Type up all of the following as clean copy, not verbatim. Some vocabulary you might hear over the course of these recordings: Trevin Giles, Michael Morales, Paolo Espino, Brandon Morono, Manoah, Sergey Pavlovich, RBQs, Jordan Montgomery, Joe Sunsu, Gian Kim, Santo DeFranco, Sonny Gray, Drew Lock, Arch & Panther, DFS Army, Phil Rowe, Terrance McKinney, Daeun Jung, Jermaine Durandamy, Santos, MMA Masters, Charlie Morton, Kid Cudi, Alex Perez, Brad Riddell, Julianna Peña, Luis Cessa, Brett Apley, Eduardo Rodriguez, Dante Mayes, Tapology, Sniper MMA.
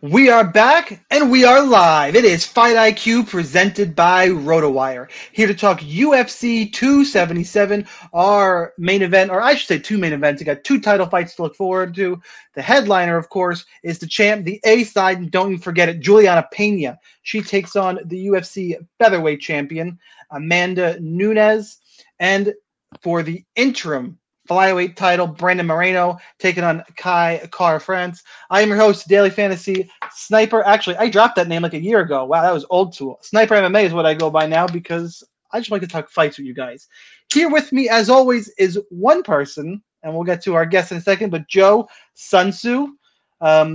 We are back and we are live. It is Fight IQ presented by RotoWire. Here to talk UFC 277, our main event, or I should say two main events. We got two title fights to look forward to. The headliner, of course, is the champ, the A side, and don't forget it, Julianna Peña. She takes on the UFC featherweight champion, Amanda Nunes. And for the interim flyweight title, Brandon Morono taking on Kai Kara-France. I am your host, Daily Fantasy Sniper. Actually, I dropped that name like a year ago. Wow, that was old school. Sniper MMA is what I go by now because I just like to talk fights with you guys. Here with me, as always, is one person, and we'll get to our guest in a second, but Joe Sunsu. How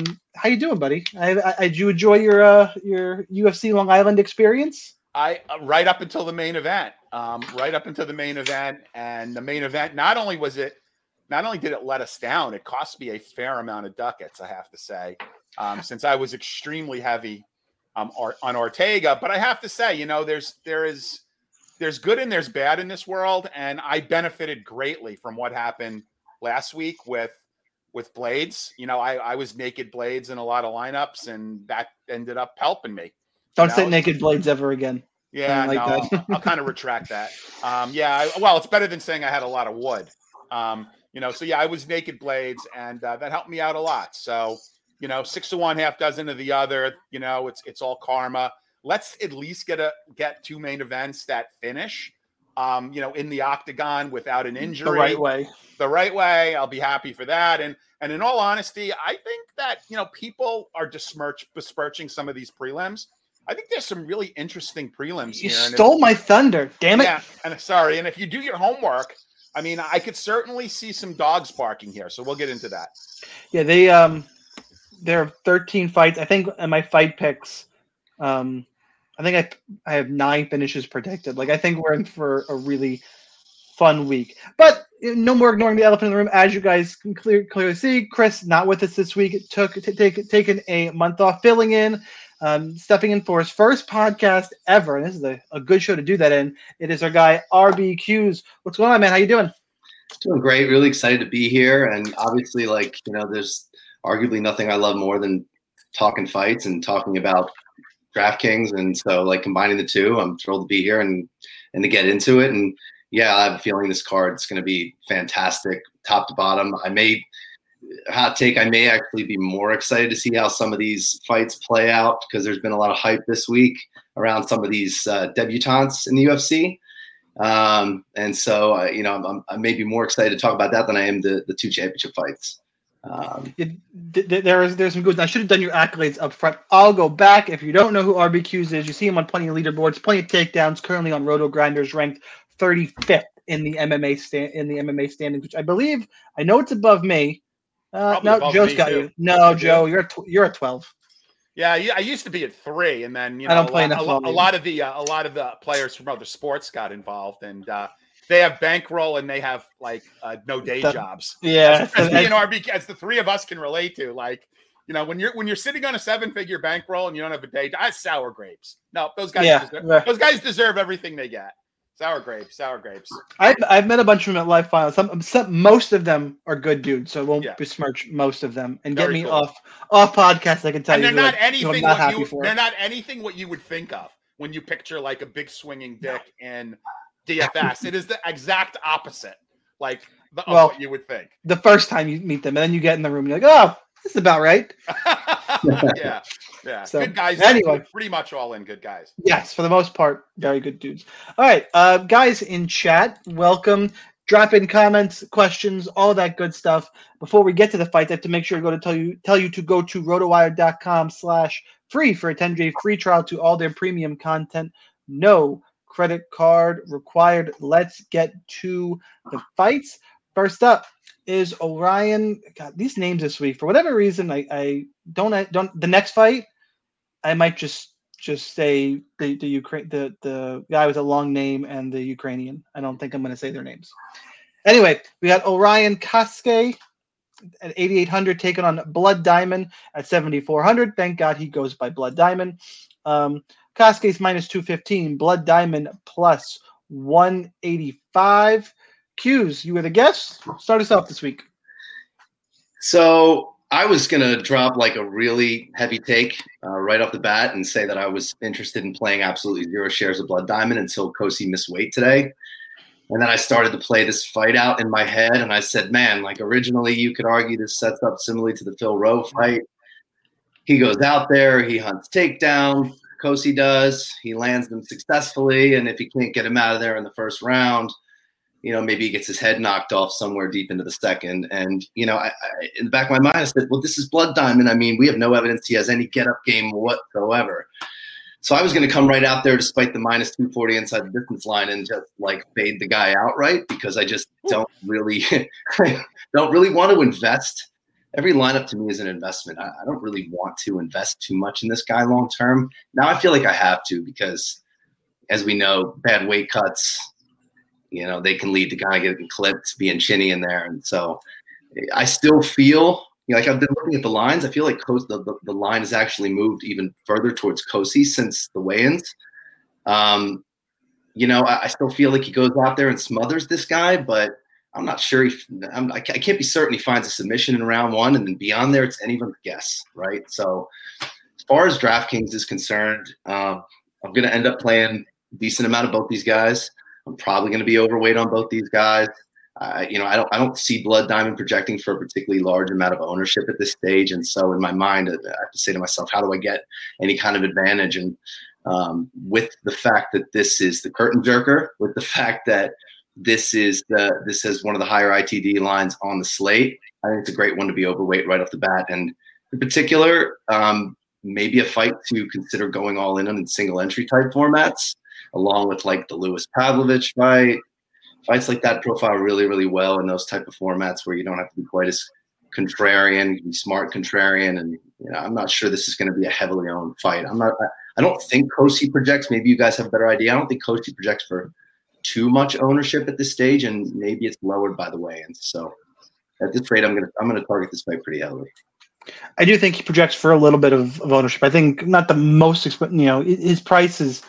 you doing, buddy? Did you enjoy your UFC Long Island experience? Right up until the main event. And the main event, not only did it let us down, it cost me a fair amount of ducats, I have to say, since I was extremely heavy on Ortega. But I have to say, you know, there's good and there's bad in this world, and I benefited greatly from what happened last week with Blades. You know, I was naked Blades in a lot of lineups, and that ended up helping me. Don't say naked Blades ever again. Yeah, I'll kind of retract that. It's better than saying I had a lot of wood. I was naked Blades, and that helped me out a lot. So, 6 to 1, half dozen of the other. You know, it's all karma. Let's at least get two main events that finish. In the octagon without an injury, the right way. I'll be happy for that. And in all honesty, I think that people are besmirching some of these prelims. I think there's some really interesting prelims here. You stole my thunder, damn it. Yeah, and sorry. And if you do your homework, I mean, I could certainly see some dogs barking here. So we'll get into that. Yeah, there are 13 fights. I think in my fight picks, I have 9 finishes predicted. I think we're in for a really fun week. But no more ignoring the elephant in the room. As you guys can clearly see, Chris, not with us this week, taken a month off, filling in. Stepping in for his first podcast ever, and this is a good show to do that in. It is our guy, RBQs. What's going on, man? How you doing? Doing great. Really excited to be here, and obviously, there's arguably nothing I love more than talking fights and talking about DraftKings, and so, combining the two, I'm thrilled to be here and to get into it, and yeah, I have a feeling this card's going to be fantastic, top to bottom. Hot take, I may actually be more excited to see how some of these fights play out because there's been a lot of hype this week around some of these debutantes in the UFC. I may be more excited to talk about that than I am the two championship fights. There's some good. I should have done your accolades up front. I'll go back. If you don't know who RBQs is, you see him on plenty of leaderboards, plenty of takedowns, currently on Roto Grinders, ranked 35th in the MMA standings, which I believe, I know it's above me. No, Joe's got you. No, Joe, you're at 12. Yeah, I used to be at 3, and then I don't play a lot of the players from other sports got involved, and they have bankroll and they have no day jobs. Yeah, as the three of us can relate to, when you're sitting on a 7-figure bankroll and you don't have a day job, that's sour grapes. No, those guys deserve everything they get. Sour grapes. I've met a bunch of them at live finals. Most of them are good dudes, so I won't besmirch most of them. And very get me cool. off podcasts, I can tell and you. And they're not anything what you would think of when you picture a big swinging dick in DFS. It is the exact opposite Like, what you would think. The first time you meet them, and then you get in the room, you're like, oh, this is about right. Yeah. So, good guys. Anyway. Pretty much all in good guys. Yes, for the most part, very good dudes. All right, guys in chat, welcome. Drop in comments, questions, all that good stuff. Before we get to the fight, I have to make sure to tell you to go to rotowire.com/free for a 10-day free trial to all their premium content. No credit card required. Let's get to the fights. First up is Orion. God, these names this week. For whatever reason, I don't. The next fight, I might just say the Ukraine, the guy with a long name and the Ukrainian. I don't think I'm going to say their names. Anyway, we got Orion Kasuke at 8,800 taking on Blood Diamond at 7,400. Thank God he goes by Blood Diamond. Kasuke's minus 215. Blood Diamond plus 185. Q's, you were the guest. Start us off this week. So I was going to drop like a really heavy take right off the bat and say that I was interested in playing absolutely zero shares of Blood Diamond until Kosi missed weight today. And then I started to play this fight out in my head. And I said, man, like originally you could argue this sets up similarly to the Phil Rowe fight. He goes out there, he hunts takedown. Kosi does. He lands them successfully. And if he can't get him out of there in the first round, you know, maybe he gets his head knocked off somewhere deep into the second. And, you know, I in the back of my mind, I said, well, this is Blood Diamond. I mean, we have no evidence he has any get-up game whatsoever. So I was going to come right out there despite the minus 240 inside the distance line and just, like, fade the guy outright because I just don't really want to invest. Every lineup to me is an investment. I don't really want to invest too much in this guy long-term. Now I feel like I have to because, as we know, bad weight cuts – you know, they can lead to kind of getting clipped, being chinny in there. And so I still feel, you know, like I've been looking at the lines. I feel like the line has actually moved even further towards Kosi since the weigh-ins. You know, I still feel like he goes out there and smothers this guy, but I'm not sure. I can't be certain he finds a submission in round one. And then beyond there, it's anyone's guess, right? So as far as DraftKings is concerned, I'm going to end up playing a decent amount of both these guys. I'm probably going to be overweight on both these guys. You know, I don't see Blood Diamond projecting for a particularly large amount of ownership at this stage. And so in my mind, I have to say to myself, how do I get any kind of advantage? And with the fact that this is the curtain jerker, with the fact that this is one of the higher ITD lines on the slate, I think it's a great one to be overweight right off the bat. And in particular, maybe a fight to consider going all in on in single entry type formats, along with like the Lewis Pavlovich fight. Fights like that profile really, really well in those type of formats where you don't have to be quite as contrarian, you can be smart contrarian. And you know, I'm not sure this is going to be a heavily owned fight. I don't think Kosi projects. Maybe you guys have a better idea. I don't think Kosi projects for too much ownership at this stage, and maybe it's lowered by the way. And so at this rate, I'm gonna target this fight pretty heavily. I do think he projects for a little bit of ownership. I think not the most, you know, his price is.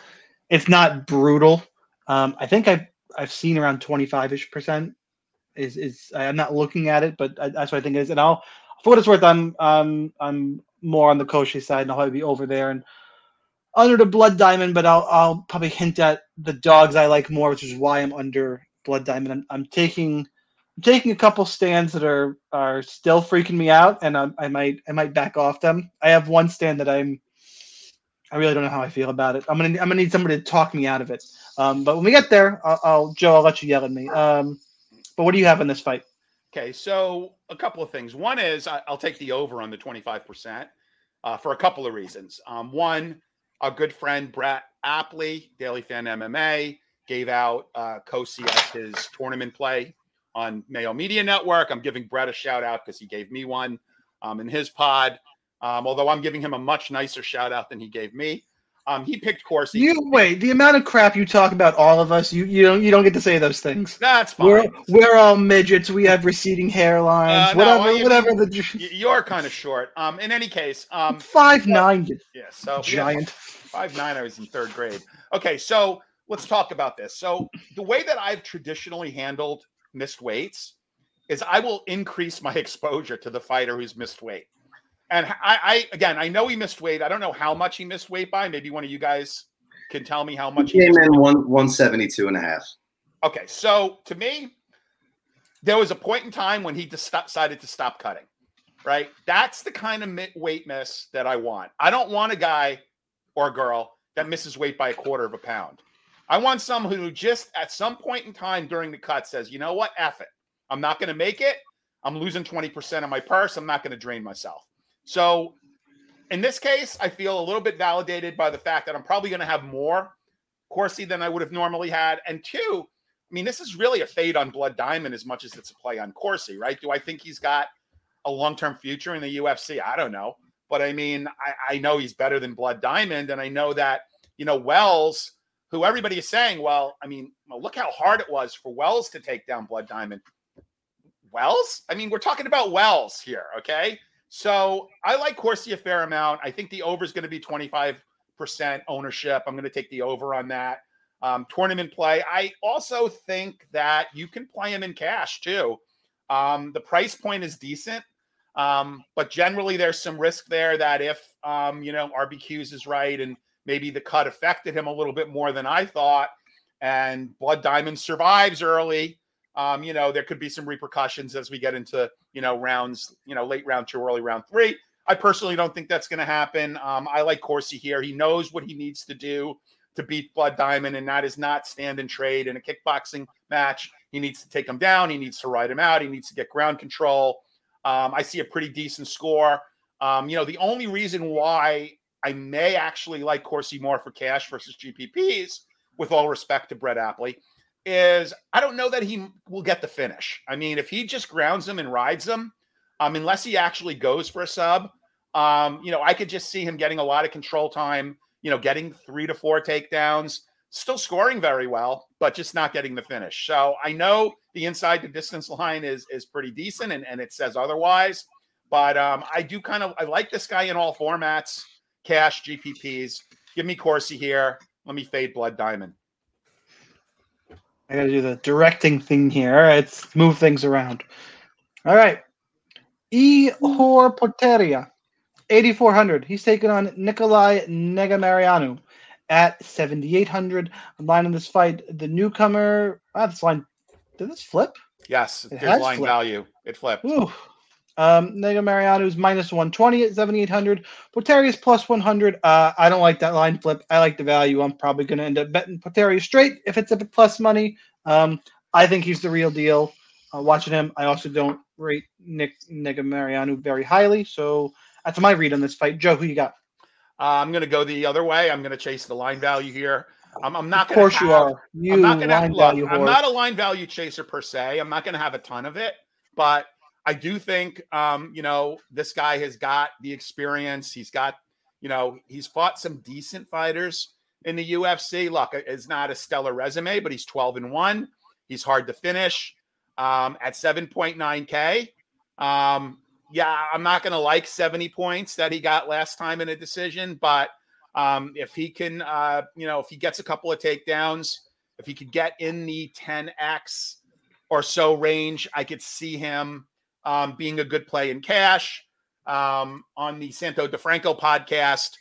It's not brutal. I think I've seen around 25% is I'm not looking at it, but that's what I think it is. And I'll, for what it's worth, I'm more on the Koshy side, and I'll probably be over there and under the Blood Diamond. But I'll probably hint at the dogs I like more, which is why I'm under Blood Diamond. I'm taking a couple stands that are still freaking me out, and I might back off them. I have one stand that I really don't know how I feel about it. I'm gonna need somebody to talk me out of it. But when we get there, Joe, I'll let you yell at me. But what do you have in this fight? Okay, so a couple of things. One is I'll take the over on the 25% for a couple of reasons. One, our good friend Brett Apley, Daily Fan MMA, gave out Kosi as his tournament play on Mayo Media Network. I'm giving Brett a shout out because he gave me one in his pod. Although I'm giving him a much nicer shout out than he gave me. He picked Kosi. The amount of crap you talk about all of us, you don't get to say those things. That's fine. We're all midgets. We have receding hairlines. You're kind of short. In any case, 5'9". Yeah, so giant. 5'9". I was in third grade. Okay, so let's talk about this. So the way that I've traditionally handled missed weights is I will increase my exposure to the fighter who's missed weight. And I know he missed weight. I don't know how much he missed weight by. Maybe one of you guys can tell me how much he missed weight. He came in 172 and a half. Okay. So to me, there was a point in time when he decided to stop cutting, right? That's the kind of weight miss that I want. I don't want a guy or a girl that misses weight by 1/4 pound. I want someone who just at some point in time during the cut says, you know what, F it. I'm not going to make it. I'm losing 20% of my purse. I'm not going to drain myself. So in this case, I feel a little bit validated by the fact that I'm probably going to have more Corsi than I would have normally had. And two, I mean, this is really a fade on Blood Diamond as much as it's a play on Corsi, right? Do I think he's got a long-term future in the UFC? I don't know. But I mean, I know he's better than Blood Diamond. And I know that, you know, Wells, who everybody is saying, well, I mean, well, look how hard it was for Wells to take down Blood Diamond. Wells? I mean, we're talking about Wells here, okay? So I like Corsi a fair amount. I think the over is going to be 25% ownership. I'm going to take the over on that. Tournament play. I also think that you can play him in cash too. The price point is decent. But generally there's some risk there that if, you know, RBQs is right and maybe the cut affected him a little bit more than I thought and Blood Diamond survives early, you know, there could be some repercussions as we get into, you know, rounds, you know, late round 2, early round 3. I personally don't think that's going to happen. I like Corsi here. He knows what he needs to do to beat Blood Diamond, and that is not stand and trade in a kickboxing match. He needs to take him down. He needs to ride him out. He needs to get ground control. I see a pretty decent score. You know, the only reason why I may actually like Corsi more for cash versus GPPs, with all respect to Brett Apley, is I don't know that he will get the finish. I mean, if he just grounds him and rides him, unless he actually goes for a sub, you know, I could just see him getting a lot of control time, you know, getting 3 to 4 takedowns, still scoring very well, but just not getting the finish. So I know the inside to distance line is pretty decent, and it says otherwise. But I do kind of, I like this guy in all formats, cash, GPPs. Give me Corsi here. Let me fade Blood Diamond. I got to do the directing thing here. All right, let's move things around. All right. Ihor Potieria, 8,400. He's taking on Nikolai Negumereanu at 7,800. Line in this fight, the newcomer. Wow, this line. Did this flip? Yes, there's line flipped. Value. It flipped. Ooh. Negumereanu's minus 120 at 7,800. Poteria's plus 100. I don't like that line flip. I like the value. I'm probably going to end up betting Potieria straight if it's a plus money. I think he's the real deal. Watching him, I also don't rate Negumereanu very highly. So that's my read on this fight. Joe, who you got? I'm going to go the other way. I'm going to chase the line value here. I'm not going to. Of course, you are. I'm not going to have luck. I'm not a line value chaser per se. I'm not going to have a ton of it, but I do think, you know, this guy has got the experience. He's got, you know, he's fought some decent fighters in the UFC. Look, it's not a stellar resume, but he's 12-1. He's hard to finish at 7.9K. Yeah, I'm not going to like 70 points that he got last time in a decision, but if he can, you know, if he gets a couple of takedowns, if he could get in the 10X or so range, I could see him being a good play in cash. On the Santo DeFranco podcast,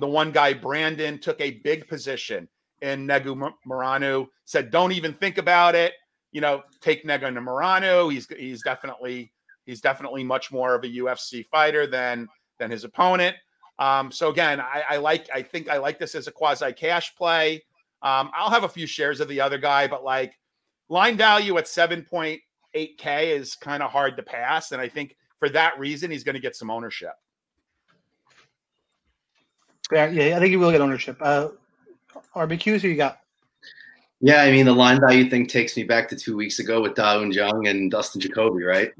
the one guy, Brandon, took a big position in Negumereanu, said, don't even think about it. You know, take Negumereanu. He's definitely much more of a UFC fighter than his opponent. So again, I think I like this as a quasi cash play. I'll have a few shares of the other guy, but like line value at 7.8K is kind of hard to pass. And I think for that reason, he's going to get some ownership. Yeah. I think he will get ownership. RBQs, who you got? Yeah. I mean, the line value thing takes me back to 2 weeks ago with Daeun Jung and Dustin Jacoby, right?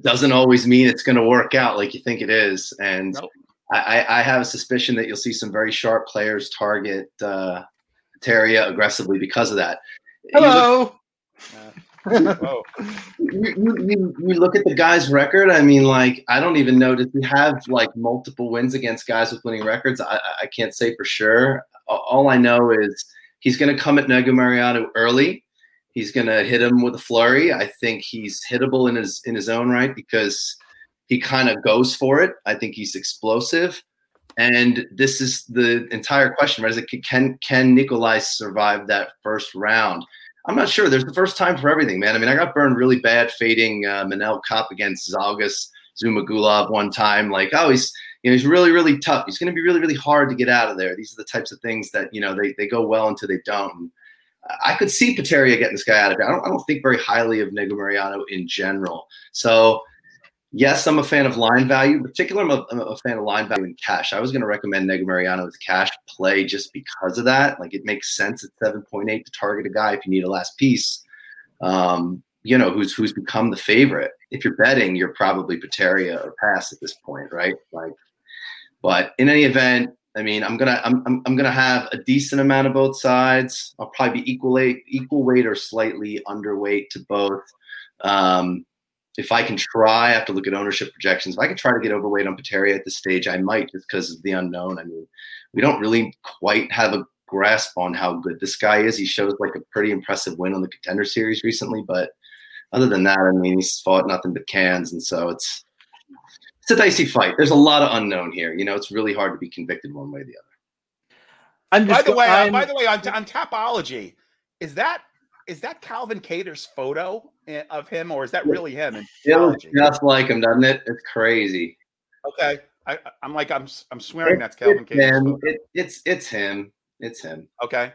Doesn't always mean it's going to work out like you think it is. And nope. I have a suspicion that you'll see some very sharp players target Teria aggressively because of that. Hello. You look at the guy's record. I mean, like, I don't even know. Does he have, like, multiple wins against guys with winning records? I can't say for sure. All I know is he's going to come at Negumereanu early. He's going to hit him with a flurry. I think he's hittable in his own right because he kind of goes for it. I think he's explosive. And this is the entire question, right? Is it, can Nikolai survive that first round? I'm not sure. There's the first time for everything, man. I mean, I got burned really bad fading Manel Kopp against Zalgas Zumagulov one time. Like, oh, he's really, really tough. He's going to be really, really hard to get out of there. These are the types of things that, you know, they go well until they don't. I could see Potieria getting this guy out of it. I don't think very highly of Negumereanu in general. So, yes, I'm a fan of line value. In particular, I'm a fan of line value in cash. I was going to recommend Negumereanu as a cash play just because of that. Like, it makes sense at 7.8 to target a guy if you need a last piece, you know, who's become the favorite. If you're betting, you're probably Potieria or Pass at this point, right? Like, but in any event, I mean, I'm gonna have a decent amount of both sides. I'll probably be equal weight or slightly underweight to both. If I can try, I have to look at ownership projections. If I can try to get overweight on Potieria at this stage, I might, just because of the unknown. I mean, we don't really quite have a grasp on how good this guy is. He shows like a pretty impressive win on the Contender Series recently, but other than that, I mean, he's fought nothing but cans, and so it's a dicey fight. There's a lot of unknown here. You know, it's really hard to be convicted one way or the other. By the way, on Tapology, is that Calvin Katter's photo of him, or is that really him? It looks just like him, doesn't it? It's crazy. Okay, I'm swearing that's Calvin Katter's. It's him. Okay.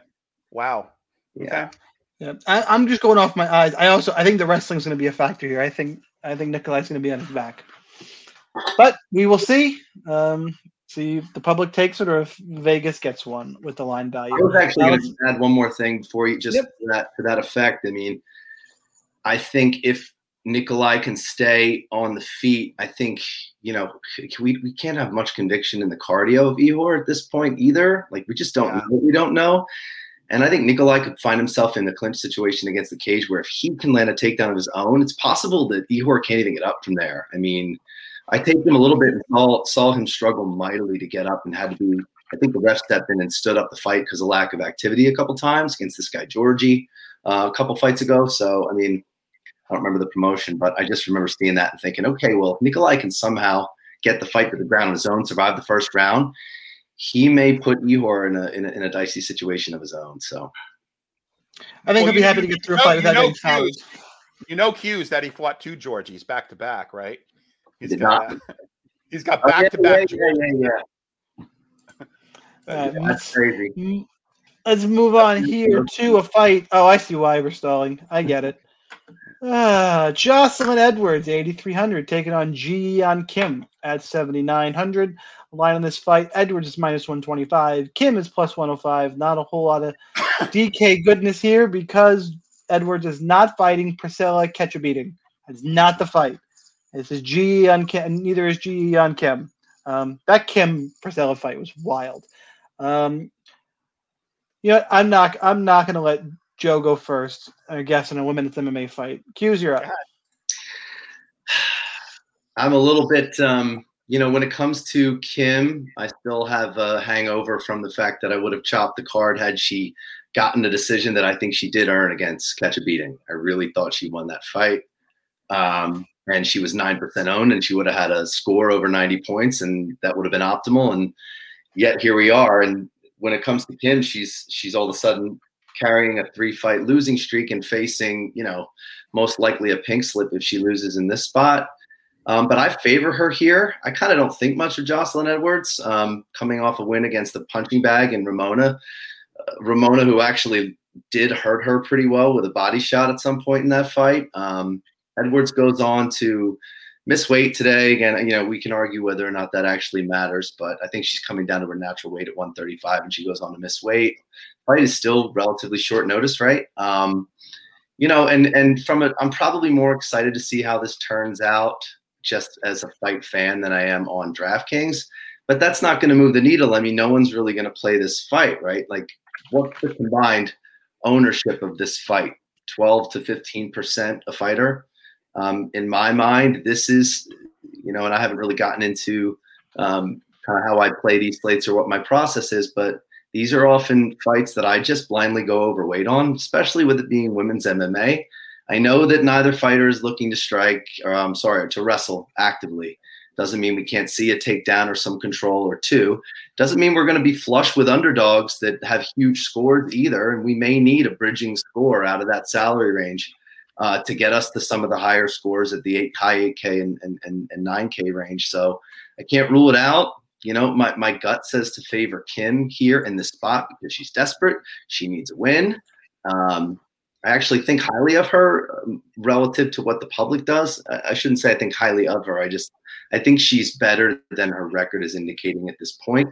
Wow. Yeah. Okay. Yeah. I'm just going off my eyes. I think the wrestling's going to be a factor here. I think Nikolai's going to be on his back, but we will see. See if the public takes it or if Vegas gets one with the line value. I was actually going to add one more thing before you just to that effect. I mean, I think if Nikolai can stay on the feet, I think, you know, we can't have much conviction in the cardio of Ihor at this point either. Like, we just don't know. We don't know. And I think Nikolai could find himself in the clinch situation against the cage where if he can land a takedown of his own, it's possible that Ihor can't even get up from there. I mean, I taped him a little bit and saw him struggle mightily to get up and had to be, I think the ref stepped in and stood up the fight because of lack of activity a couple times against this guy, Georgie, a couple fights ago. So, I mean, I don't remember the promotion, but I just remember seeing that and thinking, okay, well, if Nikolai can somehow get the fight to the ground on his own, survive the first round, he may put Ihor in a dicey situation of his own. So I think he'll be happy to get through a fight with that talent. You know, cues that he fought two Georgies back to back, right? He's got back to back. Yeah. That's crazy. Let's move on here to a fight. Oh, I see why we're stalling. I get it. Joselyne Edwards, 8,300, taking on Gian Kim at 7,900. Line on this fight, Edwards is -125. Kim is +105. Not a whole lot of DK goodness here because Edwards is not fighting Priscilla Ketchabeating. That's not the fight. This is Gian Kim. Neither is Gian Kim. That Kim Priscilla fight was wild. You know, I'm not going to let Joe go first, I guess, in a women's MMA fight. Q's, you're up. I'm a little bit, you know, when it comes to Kim, I still have a hangover from the fact that I would have chopped the card had she gotten a decision that I think she did earn against Ketchabeating. I really thought she won that fight. And she was 9% owned, and she would have had a score over 90 points, and that would have been optimal. And yet here we are. And when it comes to Kim, she's all of a sudden carrying a 3-fight losing streak and facing, you know, most likely a pink slip if she loses in this spot. But I favor her here. I kind of don't think much of Joselyne Edwards, coming off a win against the punching bag and Ramona. Ramona, who actually did hurt her pretty well with a body shot at some point in that fight. Edwards goes on to miss weight today. Again, you know, we can argue whether or not that actually matters, but I think she's coming down to her natural weight at 135, and she goes on to miss weight. Fight is still relatively short notice, right? You know, and from it, I'm probably more excited to see how this turns out just as a fight fan than I am on DraftKings, but that's not going to move the needle. I mean, no one's really going to play this fight, right? Like, what's the combined ownership of this fight? 12 to 15% a fighter. In my mind, this is, you know, and I haven't really gotten into kind of how I play these slates or what my process is, but these are often fights that I just blindly go overweight on, especially with it being women's MMA. I know that neither fighter is looking to wrestle actively. Doesn't mean we can't see a takedown or some control or two. Doesn't mean we're going to be flush with underdogs that have huge scores either. And we may need a bridging score out of that salary range to get us to some of the higher scores at the high 8K and 9K range. So I can't rule it out. You know, my gut says to favor Kim here in this spot because she's desperate. She needs a win. I actually think highly of her relative to what the public does. I shouldn't say I think highly of her. I think she's better than her record is indicating at this point.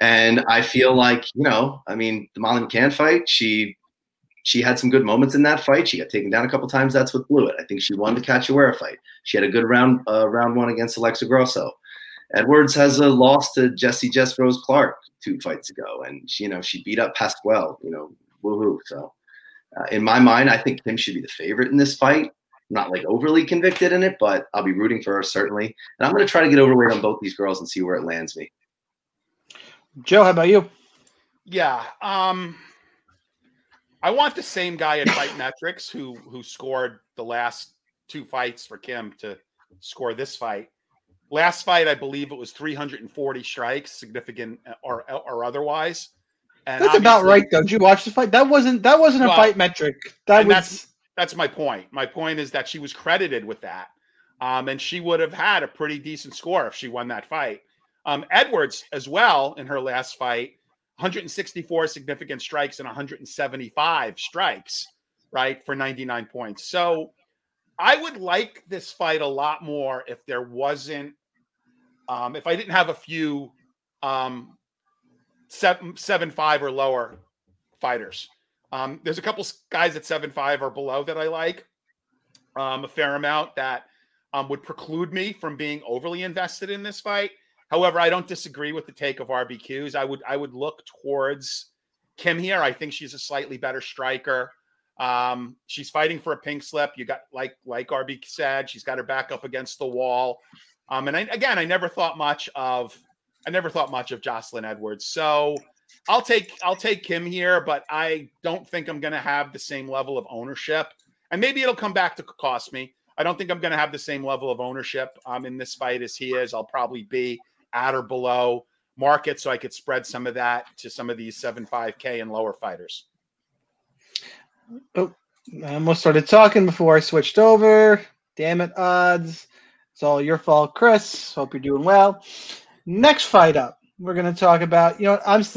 And I feel like, you know, I mean, the Molly McCann fight, she had some good moments in that fight. She got taken down a couple times. That's what blew it. I think she won the Cachoeira fight. She had a good round one against Alexa Grosso. Edwards has a loss to Jess Rose Clark 2 fights ago. And, she, you know, she beat up Pasquale, you know, woohoo. So in my mind, I think Kim should be the favorite in this fight. Not like overly convicted in it, but I'll be rooting for her certainly. And I'm going to try to get overweight on both these girls and see where it lands me. Joe, how about you? Yeah. I want the same guy at Fight Metrics who scored the last 2 fights for Kim to score this fight. Last fight, I believe it was 340 strikes, significant or otherwise. And that's about right though. Did you watch the fight? That wasn't a Fight Metric. That's my point. My point is that she was credited with that. And she would have had a pretty decent score if she won that fight. Edwards as well in her last fight, 164 significant strikes and 175 strikes, right, for 99 points. So I would like this fight a lot more if there wasn't, if I didn't have a few 7.5 or lower fighters. There's a couple guys at 7.5 or below that I like a fair amount that would preclude me from being overly invested in this fight. However, I don't disagree with the take of RBQs. I would look towards Kim here. I think she's a slightly better striker. She's fighting for a pink slip. You got like RB said, she's got her back up against the wall. I never thought much of Joselyne Edwards. So I'll take Kim here, but I don't think I'm going to have the same level of ownership. And maybe it'll come back to cost me. I don't think I'm going to have the same level of ownership in this fight as he is. I'll probably be at or below market, so I could spread some of that to some of these 7.5K and lower fighters. Oh, I almost started talking before I switched over. Damn it, odds. It's all your fault, Chris. Hope you're doing well. Next fight up. We're going to talk about, you know, I'm not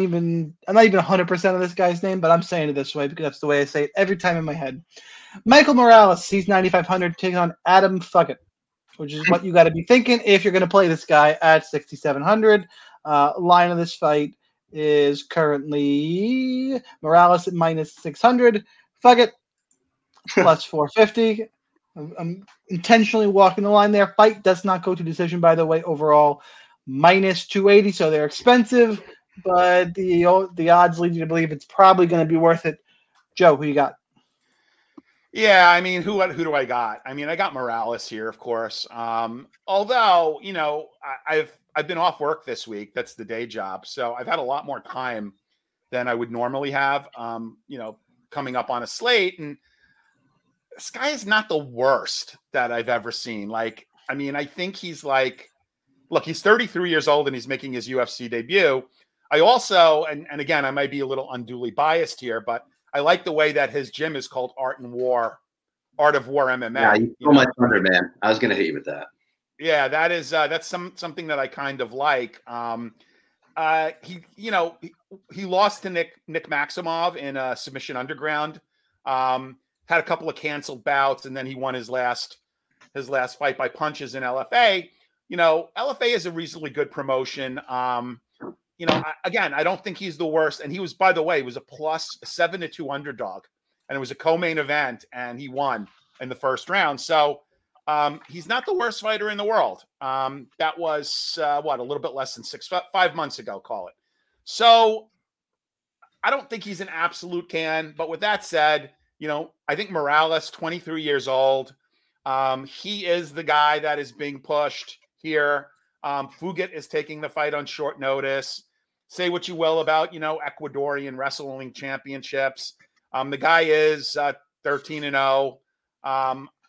even 100% of this guy's name, but I'm saying it this way because that's the way I say it every time in my head. Michael Morales, he's 9,500, taking on Adam Fuggett, which is what you got to be thinking if you're going to play this guy at 6,700. Line of this fight is currently Morales at minus 600, Fuggett plus 450. I'm intentionally walking the line there. Fight does not go to decision, by the way, overall. Minus 280, so they're expensive, but the odds lead you to believe it's probably going to be worth it. Joe, who you got? Yeah, I mean, who do I got? I mean, I got Morales here, of course. Although, you know, I've been off work this week. That's the day job, so I've had a lot more time than I would normally have. You know, coming up on a slate, and this guy is not the worst that I've ever seen. Like, I mean, I think he's like. Look, he's 33 years old and he's making his UFC debut. I also, and again, I might be a little unduly biased here, but I like the way that his gym is called Art of War MMA. Yeah, you stole my thunder, man. I was going to hit you with that. Yeah, that is that's something that I kind of like. He lost to Nick Maximov in a submission underground. Had a couple of canceled bouts, and then he won his last fight by punches in LFA. You know, LFA is a reasonably good promotion. You know, I don't think he's the worst. And he was, by the way, was a plus 7-2 underdog. And it was a co-main event, and he won in the first round. So he's not the worst fighter in the world. That was, a little bit less than 5 months ago, call it. So I don't think he's an absolute can. But with that said, you know, I think Morales, 23 years old, he is the guy that is being pushed here. Fuggett is taking the fight on short notice. Say what you will about, you know, Ecuadorian wrestling championships. The guy is 13-0.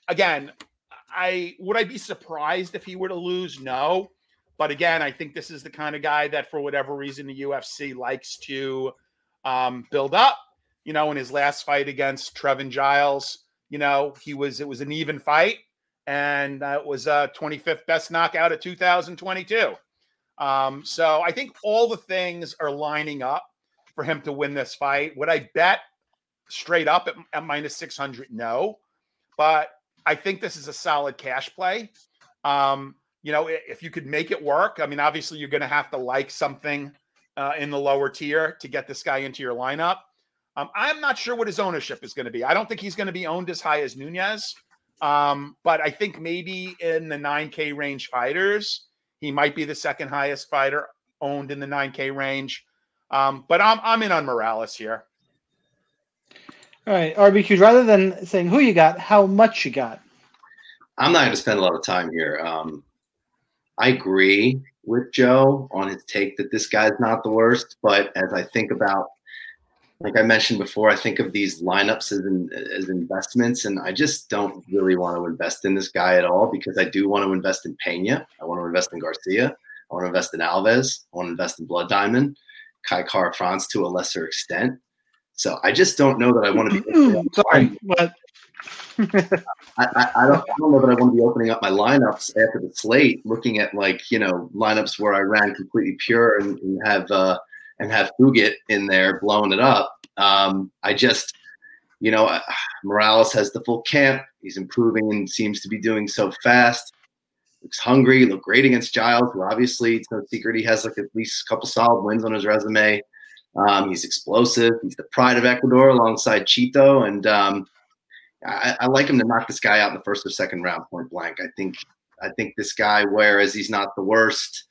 Again, Would I be surprised if he were to lose? No. But again, I think this is the kind of guy that for whatever reason, the UFC likes to build up. You know, in his last fight against Trevin Giles, you know, it was an even fight. And it was a 25th best knockout of 2022. So I think all the things are lining up for him to win this fight. Would I bet straight up at minus 600? No. But I think this is a solid cash play. You know, if you could make it work, I mean, obviously you're going to have to like something in the lower tier to get this guy into your lineup. I'm not sure what his ownership is going to be. I don't think he's going to be owned as high as Nunes. But I think maybe in the 9K range fighters, he might be the second highest fighter owned in the 9K range. But I'm in on Morales here. All right, RBQ, rather than saying who you got, how much you got. I'm not going to spend a lot of time here. I agree with Joe on his take that this guy's not the worst. But as I think about, like I mentioned before, I think of these lineups as investments, and I just don't really want to invest in this guy at all because I do want to invest in Peña. I want to invest in Garcia. I want to invest in Alves. I want to invest in Blood Diamond, Kai Kara-France to a lesser extent. So I just don't know that I want to be I don't know that I want to be opening up my lineups after the slate, looking at like, you know, lineups where I ran completely pure and have Fuggett in there blowing it up. I just, you know, Morales has the full camp. He's improving and seems to be doing so fast. Looks hungry, looked great against Giles, who obviously it's no secret he has like at least a couple solid wins on his resume. He's explosive. He's the pride of Ecuador alongside Chito. And I like him to knock this guy out in the first or second round, point blank. I think this guy, whereas he's not the worst,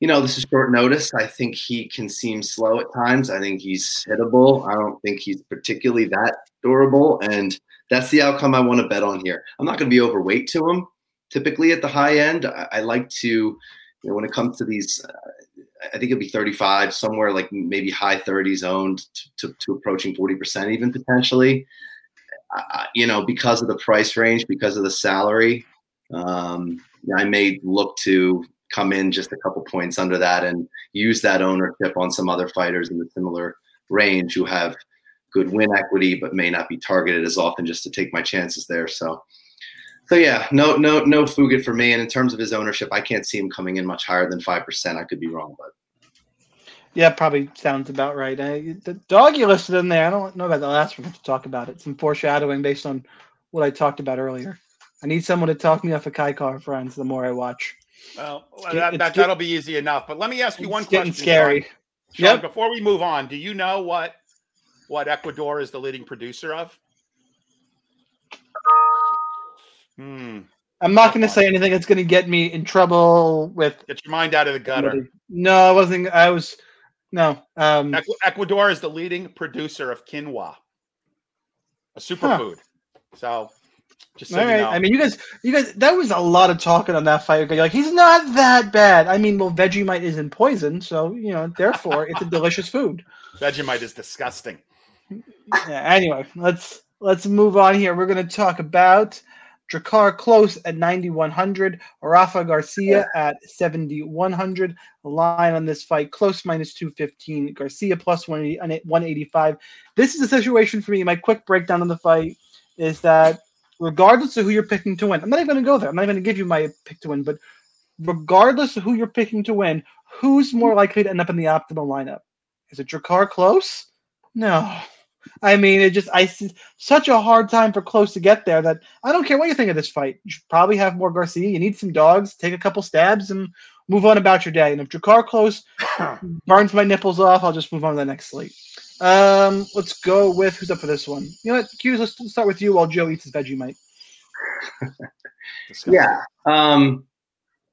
you know, this is short notice. I think he can seem slow at times. I think he's hittable. I don't think he's particularly that durable. And that's the outcome I want to bet on here. I'm not going to be overweight to him. Typically at the high end, I like to, you know, when it comes to these, I think it'll be 35, somewhere like maybe high 30s owned to approaching 40% even potentially, you know, because of the price range, because of the salary. I may look to come in just a couple points under that and use that ownership on some other fighters in the similar range who have good win equity, but may not be targeted as often, just to take my chances there. So yeah, no Fuggett for me. And in terms of his ownership, I can't see him coming in much higher than 5%. I could be wrong, but yeah, probably sounds about right. The dog you listed in there, I don't know about the last one to talk about it. Some foreshadowing based on what I talked about earlier. I need someone to talk me off of Kai Kara-France the more I watch. Well, that'll be easy enough. But let me ask you one question. Scary. Sean, yep. Before we move on, do you know what Ecuador is the leading producer of? I'm not going to say anything that's going to get me in trouble with. Get your mind out of the gutter. No, I wasn't. I was. No. Ecuador is the leading producer of quinoa, a superfood. Huh. So. Just so all right. You know. I mean, you guys, that was a lot of talking on that fight. You're like, he's not that bad. I mean, well, Vegemite isn't poison, so you know, therefore, it's a delicious food. Vegemite is disgusting. Yeah, anyway, let's move on here. We're going to talk about Drakkar Klose at 9,100, Rafa Garcia at 7,100. Line on this fight: Klose minus 215, Garcia plus 185. This is a situation for me. My quick breakdown of the fight is that, regardless of who you're picking to win, I'm not even going to go there. I'm not even going to give you my pick to win, but regardless of who you're picking to win, who's more likely to end up in the optimal lineup? Is it Drakkar Klose? No. I mean, I see such a hard time for Klose to get there that I don't care what you think of this fight. You should probably have more Garcia. You need some dogs, take a couple stabs, and move on about your day. And if Drakkar Klose burns my nipples off, I'll just move on to the next slate. Let's go with who's up for this one. You know what, Q, let's start with you while Joe eats his Vegemite. Yeah.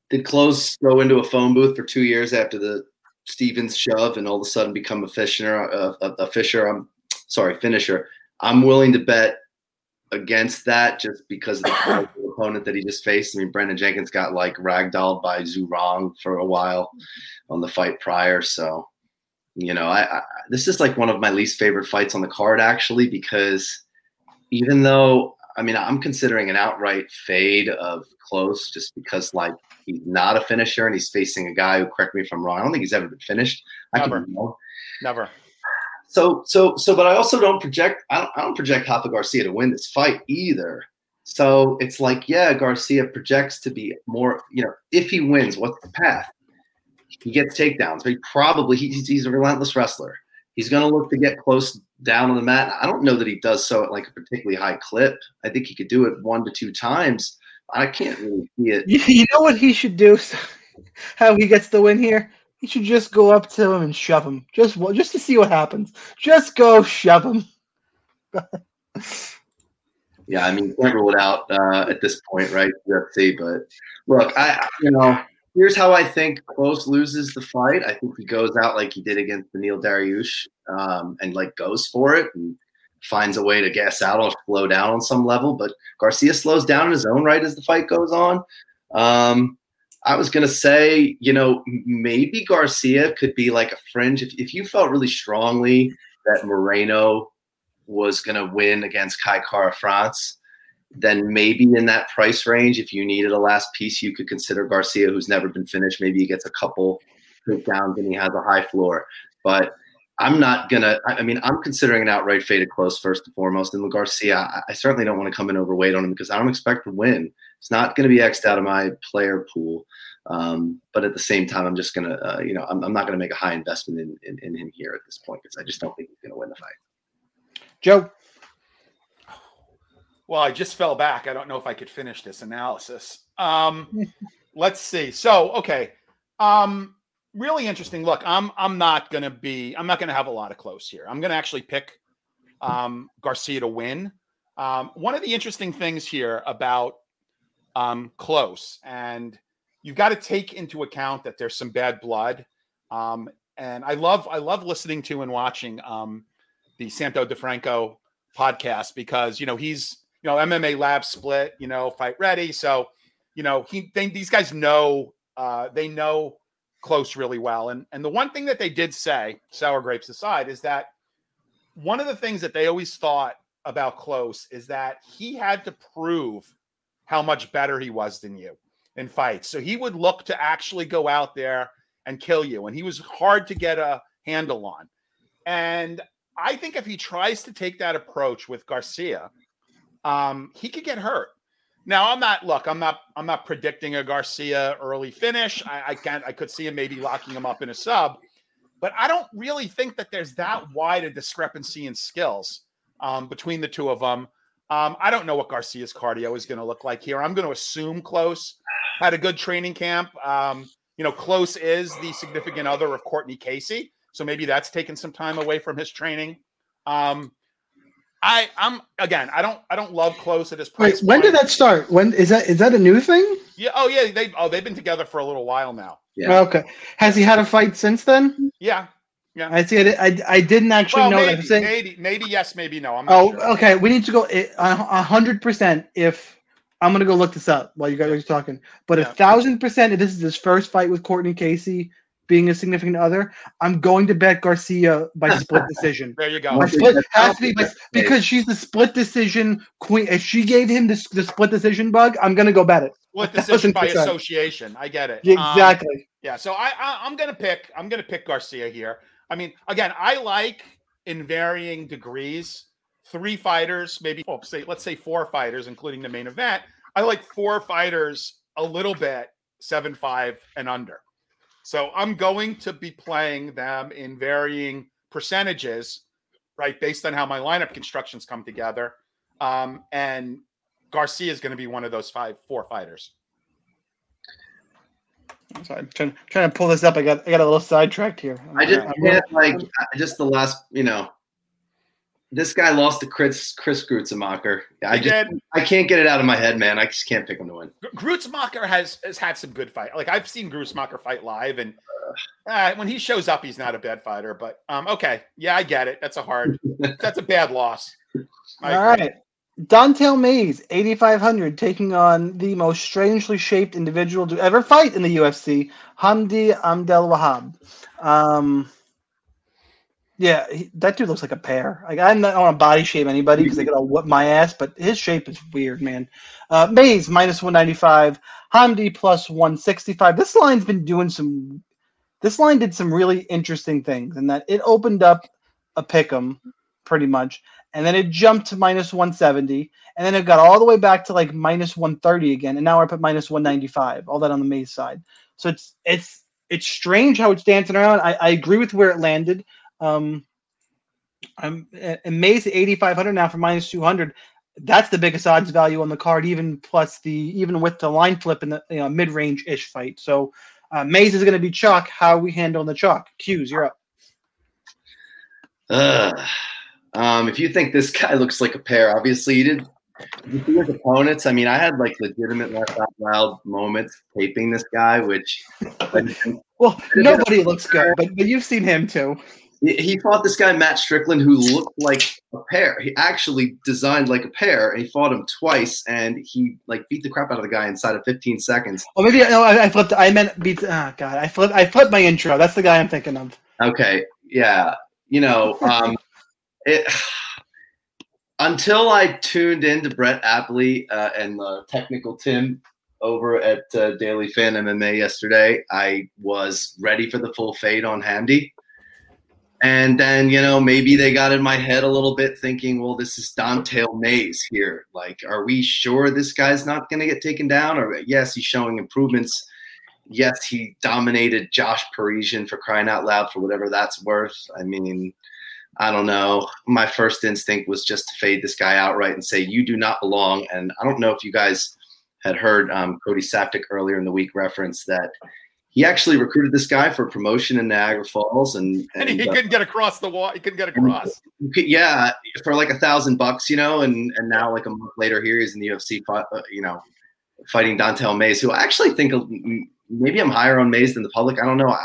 Did Klose go into a phone booth for 2 years after the Stevens shove and all of a sudden become a finisher? I'm willing to bet against that just because of the opponent that he just faced. I mean, Brendan Jenkins got like ragdolled by Zhu Rong for a while on the fight prior, so. You know, I this is like one of my least favorite fights on the card, actually, because even though I mean, I'm considering an outright fade of Klose just because, like, he's not a finisher and he's facing a guy who, correct me if I'm wrong, I don't think he's ever been finished. Never. So, but I also don't project. I don't project Rafa Garcia to win this fight either. So it's like, yeah, Garcia projects to be more. You know, if he wins, what's the path? He gets takedowns. But he's a relentless wrestler. He's going to look to get Klose down on the mat. I don't know that he does so at like a particularly high clip. I think he could do it 1 to 2 times. I can't really see it. You know what he should do? How he gets the win here? He should just go up to him and shove him. Just to see what happens. Just go shove him. Yeah, I mean, can't rule it out at this point, right? UFC, but look, here's how I think Klose loses the fight. I think he goes out like he did against Beneil Dariush and, like, goes for it and finds a way to gas out or slow down on some level. But Garcia slows down in his own right as the fight goes on. I was going to say, you know, maybe Garcia could be like a fringe. If you felt really strongly that Moreno was going to win against Kai Kara-France, then maybe in that price range, if you needed a last piece, you could consider Garcia, who's never been finished. Maybe he gets a couple takedowns and he has a high floor. But I'm not going to – I mean, I'm considering an outright fade of Klose first and foremost. And with Garcia, I certainly don't want to come in overweight on him because I don't expect to win. It's not going to be X'd out of my player pool. But at the same time, I'm just going to I'm not going to make a high investment in him here at this point because I just don't think he's going to win the fight. Joe? Well, I just fell back. I don't know if I could finish this analysis. Let's see. So, okay. Really interesting. Look, I'm not going to have a lot of Klose here. I'm going to actually pick Garcia to win. One of the interesting things here about Klose, and you've got to take into account that there's some bad blood. And I love listening to and watching the Santo DeFranco podcast because, he's, MMA Lab split, Fight Ready. So, these guys know, they know Klose really well. And the one thing that they did say, sour grapes aside, is that one of the things that they always thought about Klose is that he had to prove how much better he was than you in fights. So he would look to actually go out there and kill you. And he was hard to get a handle on. And I think if he tries to take that approach with Garcia, he could get hurt. Now I'm not predicting a Garcia early finish. I could see him maybe locking him up in a sub, but I don't really think that there's that wide a discrepancy in skills between the two of them. I don't know what Garcia's cardio is going to look like here. I'm going to assume Klose had a good training camp. Klose is the significant other of Courtney Casey. So maybe that's taken some time away from his training. I don't love Klose at his price. Wait, when did that start? When is that a new thing? Yeah. Oh yeah. They've been together for a little while now. Yeah. Okay. Has he had a fight since then? Yeah. Yeah. I see. I didn't actually know that. Maybe yes, maybe no. I'm not sure. Oh, okay. We need to go 100%. If I'm gonna go look this up while you guys are talking, but 1,000%, if this is his first fight with Courtney Casey being a significant other, I'm going to bet Garcia by split decision. There you go. Split has to be because she's the split decision queen. If she gave him the split decision bug, I'm going to go bet it. Split decision by association. I get it. Exactly. So I'm going to pick Garcia here. I mean, again, I like in varying degrees, 3 fighters, maybe let's say 4 fighters, including the main event. I like 4 fighters a little bit, 7-5 and under. So I'm going to be playing them in varying percentages, right, based on how my lineup constructions come together. And Garcia is going to be one of those 4 fighters. I'm sorry, I'm trying to pull this up. I got a little sidetracked here. I just the last, this guy lost to Chris Gruetzemacher. I can't get it out of my head, man. I just can't pick him to win. Gruetzemacher has had some good fight. Like, I've seen Gruetzemacher fight live, and when he shows up, he's not a bad fighter. But okay, yeah, I get it. That's a bad loss. All right, Dante Mayes, 8,500, taking on the most strangely shaped individual to ever fight in the UFC, Hamdy Abdelwahab. Yeah, that dude looks like a pear. Like, I'm not on a body shame anybody because they could all whip my ass, but his shape is weird, man. Mayes, -195. Hamdy, +165. This line's been doing some – this line did some really interesting things in that it opened up a pick'em pretty much, and then it jumped to -170, and then it got all the way back to, like, -130 again, and now I put -195, all that on the Mayes side. So it's strange how it's dancing around. I agree with where it landed. I'm amazed at 8,500 now for -200. That's the biggest odds value on the card, even plus the even with the line flip in the mid range ish fight. So Mayes is going to be chalk. How we handle the chalk? Q's, you're up. If you think this guy looks like a pair, obviously you did. You see his opponents. I mean, I had like legitimate laugh out loud moments taping this guy, which well, nobody looks good, but you've seen him too. He fought this guy, Matt Strickland, who looked like a pear. He actually designed like a pear, and he fought him twice, and he like beat the crap out of the guy inside of 15 seconds. Oh, maybe no, I flipped. I meant beat. Oh God, I flipped my intro. That's the guy I'm thinking of. Okay, yeah, it. Until I tuned in to Brett Apley and the technical Tim over at Daily Fan MMA yesterday, I was ready for the full fade on Hamdy. And then, maybe they got in my head a little bit thinking, well, this is Dante Mayes here. Like, are we sure this guy's not going to get taken down? Or yes, he's showing improvements. Yes, he dominated Josh Parisian for crying out loud for whatever that's worth. I mean, I don't know. My first instinct was just to fade this guy outright and say, you do not belong. And I don't know if you guys had heard Cody Saptic earlier in the week reference that he actually recruited this guy for promotion in Niagara Falls, and he couldn't get across the wall. He couldn't get across. Yeah, for like $1,000, and now like a month later, here he's in the UFC, fighting Dante Mayes, who I actually think maybe I'm higher on Mayes than the public. I don't know.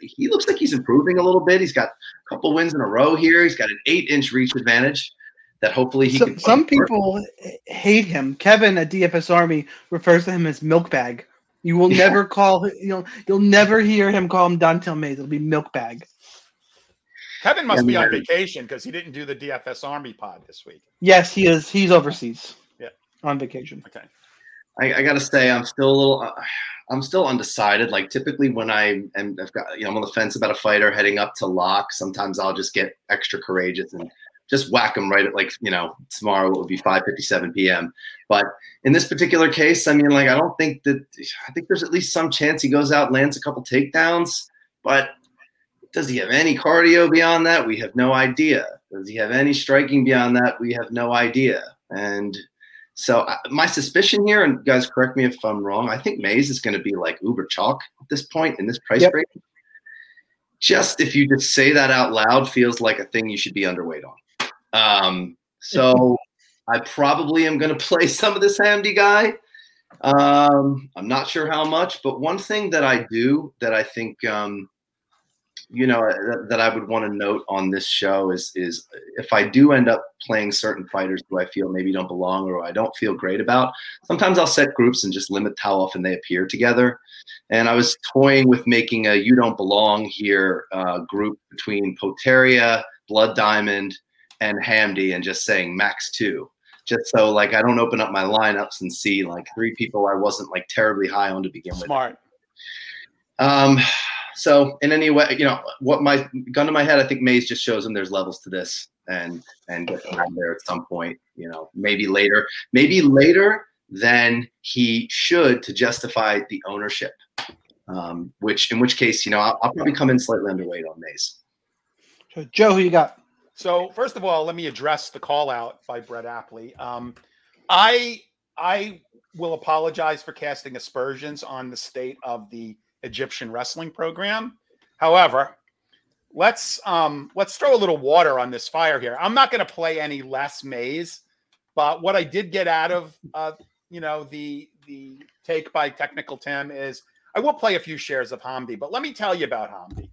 He looks like he's improving a little bit. He's got a couple wins in a row here. He's got an 8-inch reach advantage. That hopefully he can. Some people hate him. Kevin at DFS Army refers to him as milk bag. You will never call you'll never hear him call him Dante Mayes. It'll be milk bag. Kevin must be on vacation because he didn't do the DFS Army pod this week. Yes, he is. He's overseas. Yeah, on vacation. Okay. I gotta say, I'm still a little. I'm still undecided. Like typically when I'm on the fence about a fighter heading up to lock. Sometimes I'll just get extra courageous and just whack him right at tomorrow it would be 5:57 p.m. But in this particular case, I mean, I think there's at least some chance he goes out, lands a couple takedowns. But does he have any cardio beyond that? We have no idea. Does he have any striking beyond that? We have no idea. And so my suspicion here, and guys correct me if I'm wrong, I think Mayes is going to be like uber chalk at this point in this price break. Just if you just say that out loud feels like a thing you should be underweight on. So I probably am going to play some of this Hamdy guy. I'm not sure how much, but one thing that I do that I think, that I would want to note on this show is if I do end up playing certain fighters who I feel maybe don't belong or I don't feel great about, sometimes I'll set groups and just limit how often they appear together. And I was toying with making a you don't belong here group between Potieria, Blood Diamond, and Hamdy and just saying max 2, just so like I don't open up my lineups and see like 3 people I wasn't like terribly high on to begin with. Smart. So in any way, what my gun to my head, I think Mayes just shows him there's levels to this and get down there at some point, maybe later than he should to justify the ownership. Which case, I'll probably come in slightly underweight on Mayes. So Joe, who you got? So first of all, let me address the call out by Brett Apley. I will apologize for casting aspersions on the state of the Egyptian wrestling program. However, let's throw a little water on this fire here. I'm not going to play any less Mayes, but what I did get out of the take by Technical Tim is I will play a few shares of Hamdy, but let me tell you about Hamdy.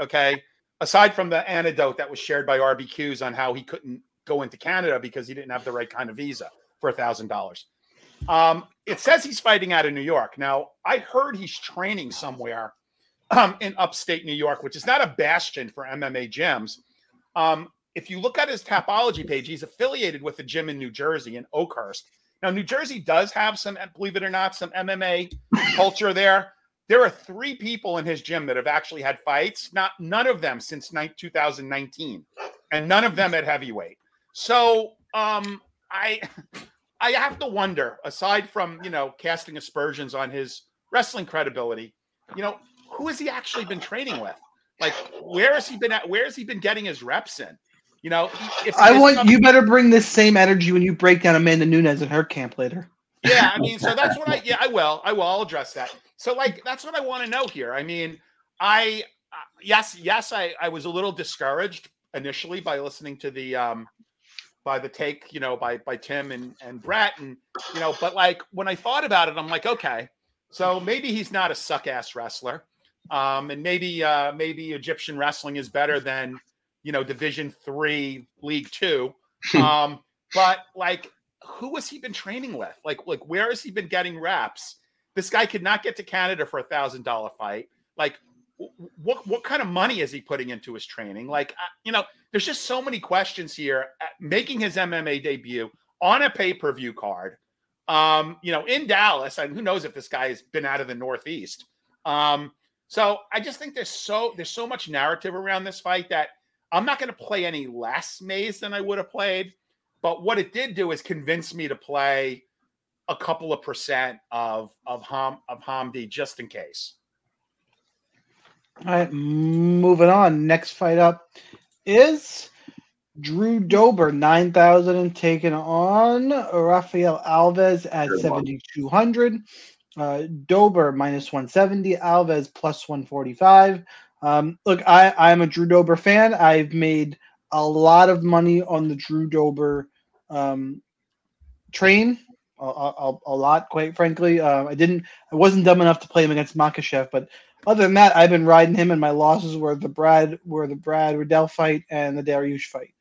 Okay. Aside from the anecdote that was shared by RBQs on how he couldn't go into Canada because he didn't have the right kind of visa for $1,000. It says he's fighting out of New York. Now, I heard he's training somewhere in upstate New York, which is not a bastion for MMA gyms. If you look at his Tapology page, he's affiliated with a gym in New Jersey, in Oakhurst. Now, New Jersey does have some, believe it or not, some MMA culture there. There are three people in his gym that have actually had fights, none of them since 2019, and none of them at heavyweight. So I have to wonder, aside from, you know, casting aspersions on his wrestling credibility, you know, who has he actually been training with? Like, where has he been at? Where has he been getting his reps in? You know, you better bring this same energy when you break down Amanda Nunes in her camp later. Yeah, I mean, so that's what I will. I'll address that. So, like, that's what I want to know here. I mean, I was a little discouraged initially by listening to the by the take, you know, by Tim and Brett, and, you know, but like when I thought about it, I'm like, okay, so maybe he's not a suck ass wrestler, and maybe Egyptian wrestling is better than, you know, Division 3, League 2, but like, who has he been training with? Like, where has he been getting reps? This guy could not get to Canada for $1,000 fight. Like, what kind of money is he putting into his training? Like, you know, there's just so many questions here. Making his MMA debut on a pay-per-view card, you know, in Dallas, and who knows if this guy has been out of the Northeast. So I just think there's so much narrative around this fight that I'm not going to play any less Mays than I would have played. But what it did do is convince me to play a couple of percent of Hamdy just in case. All right, moving on. Next fight up is Drew Dober, 9,000, and taking on Rafael Alves at 7,200. Dober -170, Alves +145. Look, I'm a Drew Dober fan. I've made a lot of money on the Drew Dober train. A lot, quite frankly. I wasn't dumb enough to play him against Makachev, but other than that, I've been riding him, and my losses were the Brad Riddell fight and the Dariush fight.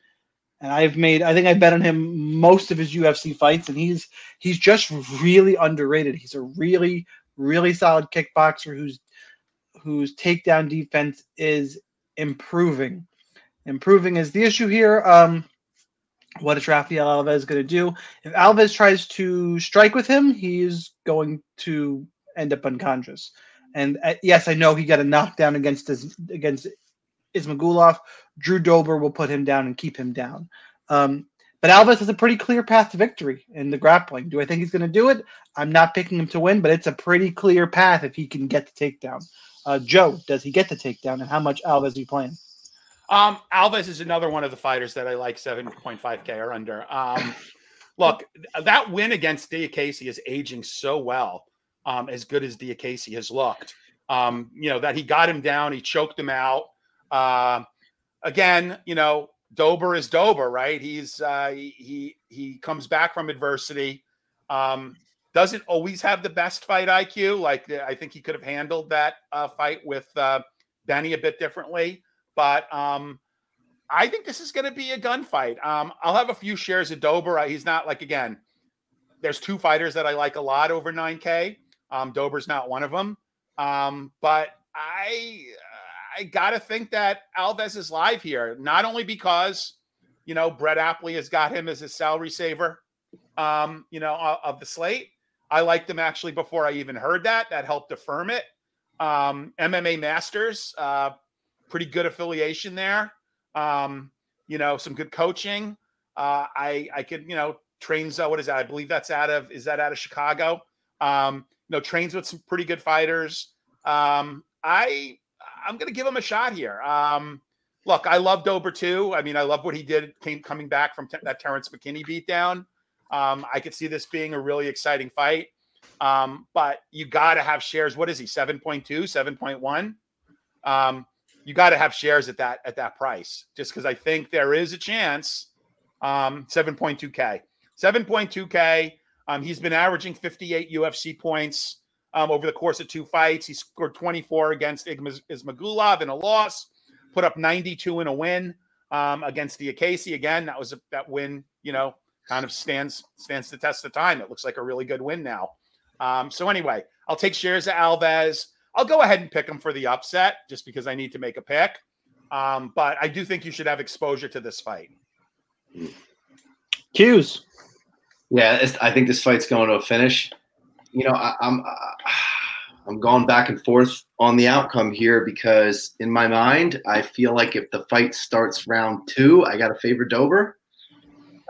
And I think I bet on him most of his UFC fights, and he's just really underrated. He's a really, really solid kickboxer whose takedown defense is improving. Improving is the issue here. What is Rafael Alves going to do? If Alves tries to strike with him, he's going to end up unconscious. And yes, I know he got a knockdown against Ismagulov. Drew Dober will put him down and keep him down. But Alves has a pretty clear path to victory in the grappling. Do I think he's going to do it? I'm not picking him to win, but it's a pretty clear path if he can get the takedown. Joe, does he get the takedown, and how much Alves is he playing? Alves is another one of the fighters that I like 7.5K or under. Look, that win against Diakasey is aging so well, as good as Diakasey has looked. You know, that he got him down, he choked him out. Again, you know, Dober is Dober, right? He's he comes back from adversity. Doesn't always have the best fight IQ. Like, I think he could have handled that fight with Benny a bit differently. But I think this is going to be a gunfight. I'll have a few shares of Dober. He's not, like, again, there's two fighters that I like a lot over 9K. Dober's not one of them. But I got to think that Alves is live here, not only because, you know, Brett Apley has got him as his salary saver, you know, of the slate. I liked him actually before I even heard that. That helped affirm it. MMA Masters, pretty good affiliation there. You know, some good coaching. I could, you know, trains. What is that? I believe that's out of Chicago. You know, trains with some pretty good fighters. I'm going to give him a shot here. Look, I love Dober too. I mean, I love what he did coming back from that Terrence McKinney beatdown. I could see this being a really exciting fight. But you got to have shares. What is he? 7.2, 7.1. You got to have shares at that price, just because I think there is a chance. 7.2K. He's been averaging 58 UFC points over the course of two fights. He scored 24 against Ismagulov in a loss, put up 92 in a win against Diakasey. Again, that win, you know, kind of stands the test of time. It looks like a really good win now. So anyway, I'll take shares of Alves. I'll go ahead and pick him for the upset just because I need to make a pick. But I do think you should have exposure to this fight. Q's. Yeah, I think this fight's going to a finish. You know, I'm going back and forth on the outcome here because in my mind, I feel like if the fight starts round two, I got to favor Dober.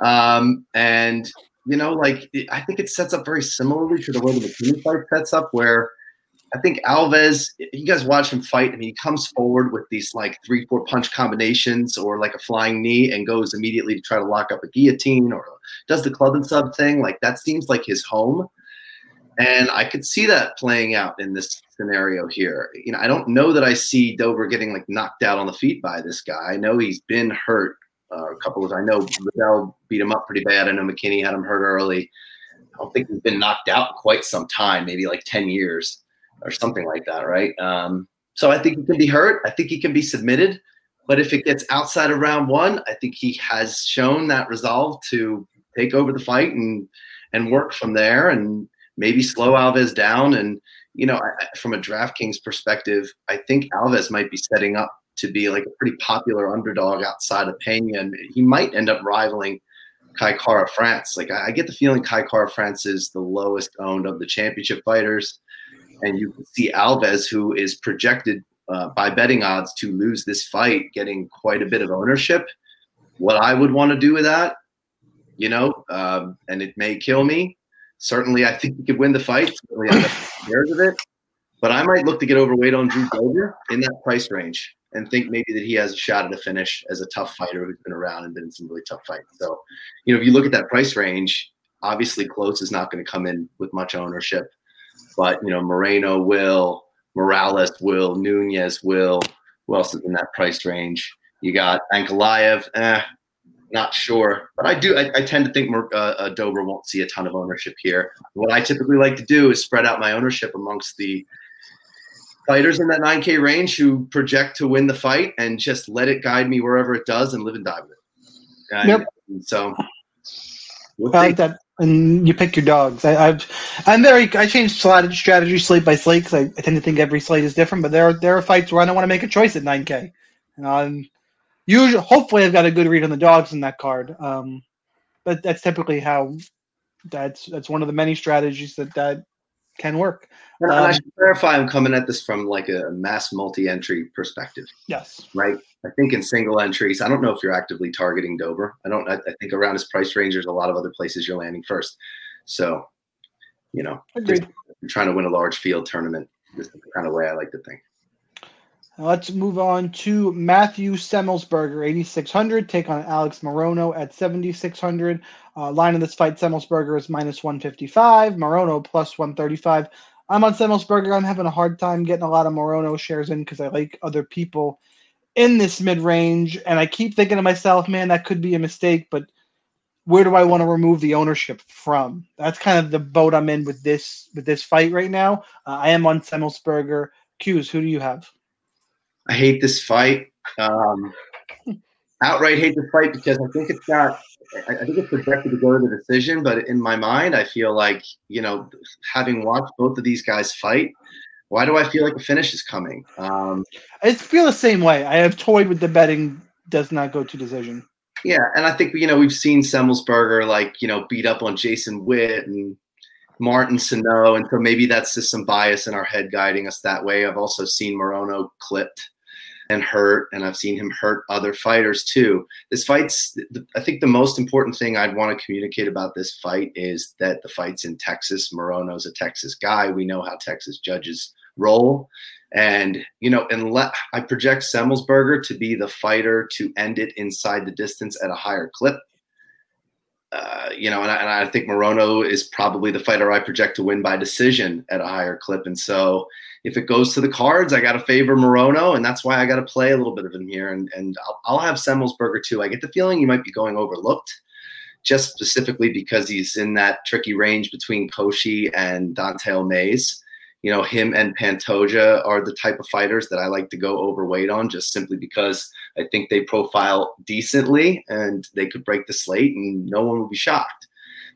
And, you know, like I think it sets up very similarly to the way the McKinney fight sets up where I think Alves, you guys watch him fight. I mean, he comes forward with these like 3-4 punch combinations or like a flying knee and goes immediately to try to lock up a guillotine or does the club and sub thing. Like that seems like his home. And I could see that playing out in this scenario here. You know, I don't know that I see Dober getting like knocked out on the feet by this guy. I know he's been hurt a couple of times. I know Liddell beat him up pretty bad. I know McKinney had him hurt early. I don't think he's been knocked out in quite some time, maybe like 10 years or something like that, right? So I think he can be hurt. I think he can be submitted. But if it gets outside of round one, I think he has shown that resolve to take over the fight and work from there and maybe slow Alves down. And, you know, from a DraftKings perspective, I think Alves might be setting up to be like a pretty popular underdog outside of Peña. And he might end up rivaling Kai Kara-France. Like I get the feeling Kai Kara-France is the lowest owned of the championship fighters. And you can see Alves, who is projected by betting odds to lose this fight, getting quite a bit of ownership. What I would want to do with that, you know, and it may kill me. Certainly, I think he could win the fight. Certainly, I'm not scared of it. But I might look to get overweight on Drew Dober in that price range and think maybe that he has a shot at a finish as a tough fighter who's been around and been in some really tough fights. So, you know, if you look at that price range, obviously Klose is not going to come in with much ownership. But, you know, Moreno will, Morales will, Nunes will. Who else is in that price range? You got Ankalaev. Not sure, but I tend to think Dober won't see a ton of ownership here. What I typically like to do is spread out my ownership amongst the fighters in that 9K range who project to win the fight and just let it guide me wherever it does and live and die with it. So I like that. And you pick your dogs. I change strategy slate by slate because I tend to think every slate is different. But there are fights where I don't want to make a choice at 9K, and usually, hopefully, I've got a good read on the dogs in that card. But that's typically how. That's one of the many strategies that can work. And I should clarify, I'm coming at this from like a mass multi-entry perspective. Yes. Right. I think in single entries, I don't know if you're actively targeting Dober. I think around his price range, there's a lot of other places you're landing first. So, you know, you're trying to win a large field tournament. This is the kind of way I like to think. Let's move on to Matthew Semelsberger, 8,600. Take on Alex Morono at 7,600. Line of this fight, Semelsberger is -155. Morono +135. I'm on Semelsberger. I'm having a hard time getting a lot of Morono shares in because I like other people in this mid-range. And I keep thinking to myself, man, that could be a mistake. But where do I want to remove the ownership from? That's kind of the boat I'm in with this fight right now. I am on Semelsberger. Q's, who do you have? I hate this fight. Outright hate this fight because I think it's got – I think it's projected to go to the decision. But in my mind, I feel like, you know, having watched both of these guys fight, why do I feel like a finish is coming? I feel the same way. I have toyed with the betting does not go to decision. Yeah, and I think, you know, we've seen Semelsberger, like, you know, beat up on Jason Witt and Martin Sano. And so maybe that's just some bias in our head guiding us that way. I've also seen Morono clipped and hurt, and I've seen him hurt other fighters too. This fight's, I think the most important thing I'd want to communicate about this fight is that the fight's in Texas. Morono's a Texas guy. We know how Texas judges roll. And, you know, I project Semelsberger to be the fighter to end it inside the distance at a higher clip. You know, and I think Morono is probably the fighter I project to win by decision at a higher clip. And so if it goes to the cards, I got to favor Morono, and that's why I got to play a little bit of him here. And I'll have Semelsberger too. I get the feeling he might be going overlooked just specifically because he's in that tricky range between Koshi and Dante Mayes. You know, him and Pantoja are the type of fighters that I like to go overweight on just simply because I think they profile decently and they could break the slate and no one would be shocked.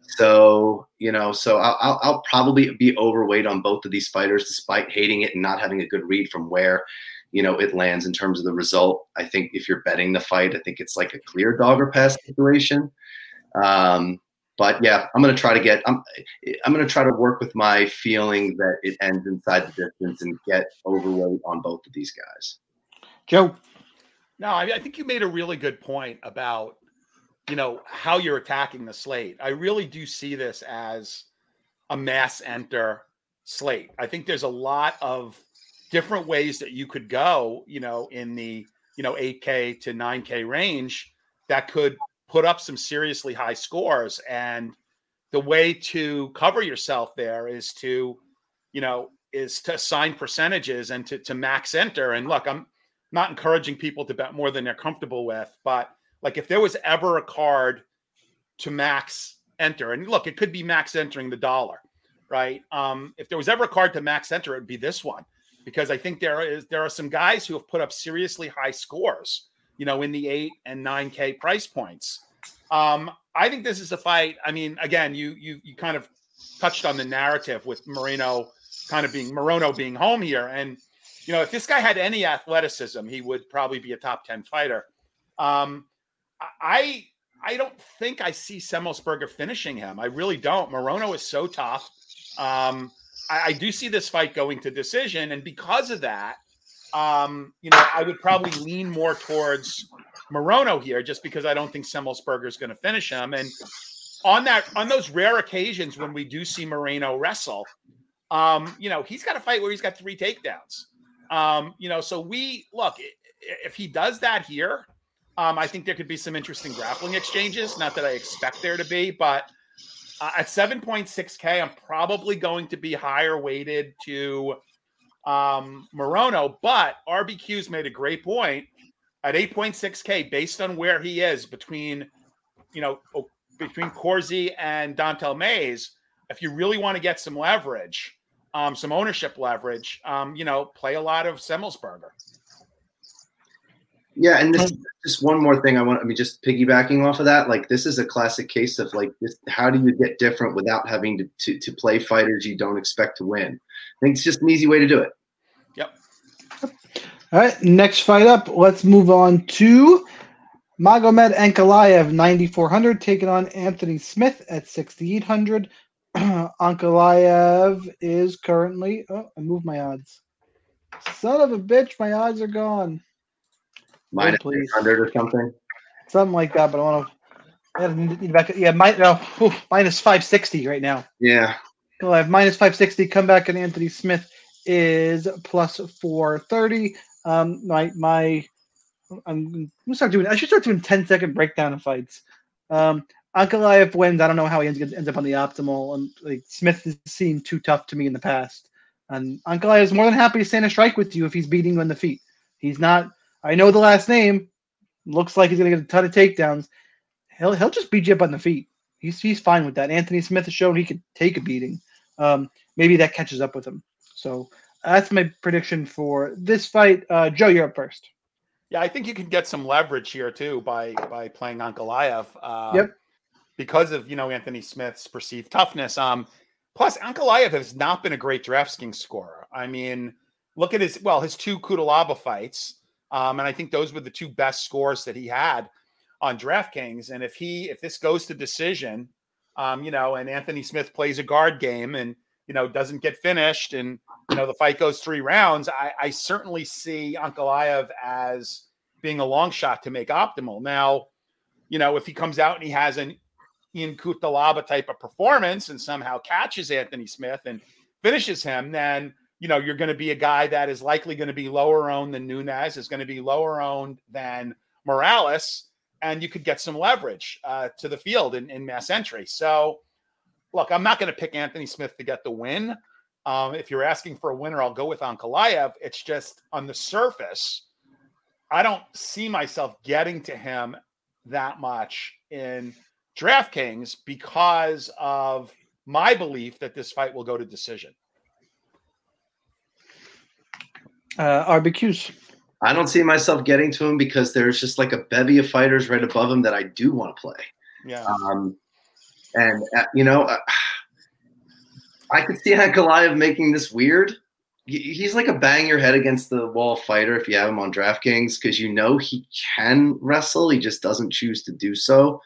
So, you know, so I'll probably be overweight on both of these fighters, despite hating it and not having a good read from where, you know, it lands in terms of the result. I think if you're betting the fight, I think it's like a clear dog or pass situation. But yeah, I'm going to try to get, I'm going to try to work with my feeling that it ends inside the distance and get overweight on both of these guys. Joe. No, I think you made a really good point about, you know, how you're attacking the slate. I really do see this as a mass enter slate. I think there's a lot of different ways that you could go, you know, in the, you know, 8K to 9K range that could put up some seriously high scores. And the way to cover yourself there is to, you know, is to assign percentages and to max enter. And look, I'm not encouraging people to bet more than they're comfortable with, but like if there was ever a card to max enter, and look, it could be max entering the dollar, right? If there was ever a card to max enter, it'd be this one, because I think there are some guys who have put up seriously high scores, you know, in the 8 and 9K price points. I think this is a fight. I mean, again, you kind of touched on the narrative with Morono being home here. And, you know, if this guy had any athleticism, he would probably be a top 10 fighter. I don't think I see Semelsberger finishing him. I really don't. Morono is so tough. I do see this fight going to decision. And because of that, you know, I would probably lean more towards Morono here just because I don't think Semelsberger is going to finish him. And on those rare occasions when we do see Moreno wrestle, you know, he's got a fight where he's got 3 takedowns. You know, so we look, if he does that here, I think there could be some interesting grappling exchanges. Not that I expect there to be, but at 7.6K, I'm probably going to be higher weighted to Morono. But RBQ's made a great point at 8.6K, based on where he is between Corsi and Dante Mayes. If you really want to get some leverage, some ownership leverage, you know, play a lot of Semelsberger. Yeah, and this just one more thing just piggybacking off of that, like this is a classic case of like this, how do you get different without having to play fighters you don't expect to win? I think it's just an easy way to do it. Yep. All right, next fight up, let's move on to Magomed Ankalaev, 9,400, taking on Anthony Smith at 6,800. Ankalaev is currently – oh, I moved my odds. Son of a bitch, my odds are gone. Minus 300 or something. Something like that, but I want to. Yeah, minus 560 right now. Yeah. So I have minus 560. Come back, and Anthony Smith is plus 430. I'm gonna start doing. I should start doing 10-second breakdown of fights. Ankalaev wins. I don't know how he ends up on the optimal. And like Smith has seemed too tough to me in the past. And Ankalaev is more than happy to stand a strike with you if he's beating you on the feet. He's not. I know the last name. Looks like he's going to get a ton of takedowns. He'll just beat you up on the feet. He's fine with that. Anthony Smith has shown he can take a beating. Maybe that catches up with him. So that's my prediction for this fight. Joe, you're up first. Yeah, I think you can get some leverage here too by playing Ankalaev. Yep. Because of, you know, Anthony Smith's perceived toughness. Plus, Ankalaev has not been a great DraftKings scorer. I mean, look at his 2 Cutelaba fights. And I think those were the 2 best scores that he had on DraftKings. And if this goes to decision, you know, and Anthony Smith plays a guard game and, you know, doesn't get finished and, you know, the fight goes 3 rounds, I certainly see Ankalaev as being a long shot to make optimal. Now, you know, if he comes out and he has an Ion Cutelaba type of performance and somehow catches Anthony Smith and finishes him, then, you know, you're going to be a guy that is likely going to be lower owned than Nunes, is going to be lower owned than Morales, and you could get some leverage to the field in mass entry. So, look, I'm not going to pick Anthony Smith to get the win. If you're asking for a winner, I'll go with Ankalaev. It's just on the surface, I don't see myself getting to him that much in DraftKings because of my belief that this fight will go to decision. RBQs. I don't see myself getting to him because there's just like a bevy of fighters right above him that I do want to play. Yeah. And, I could see Ankalaev making this weird. He's like a bang your head against the wall fighter if you have him on DraftKings, because he can wrestle. He just doesn't choose to do so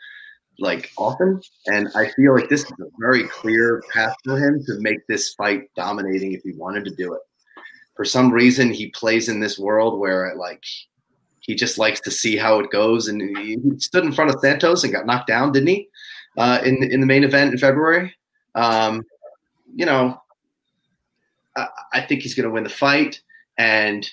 often. And I feel like this is a very clear path for him to make this fight dominating if he wanted to do it. For some reason, he plays in this world where he just likes to see how it goes. And he stood in front of Santos and got knocked down, didn't he? In the main event in February. I think he's going to win the fight. And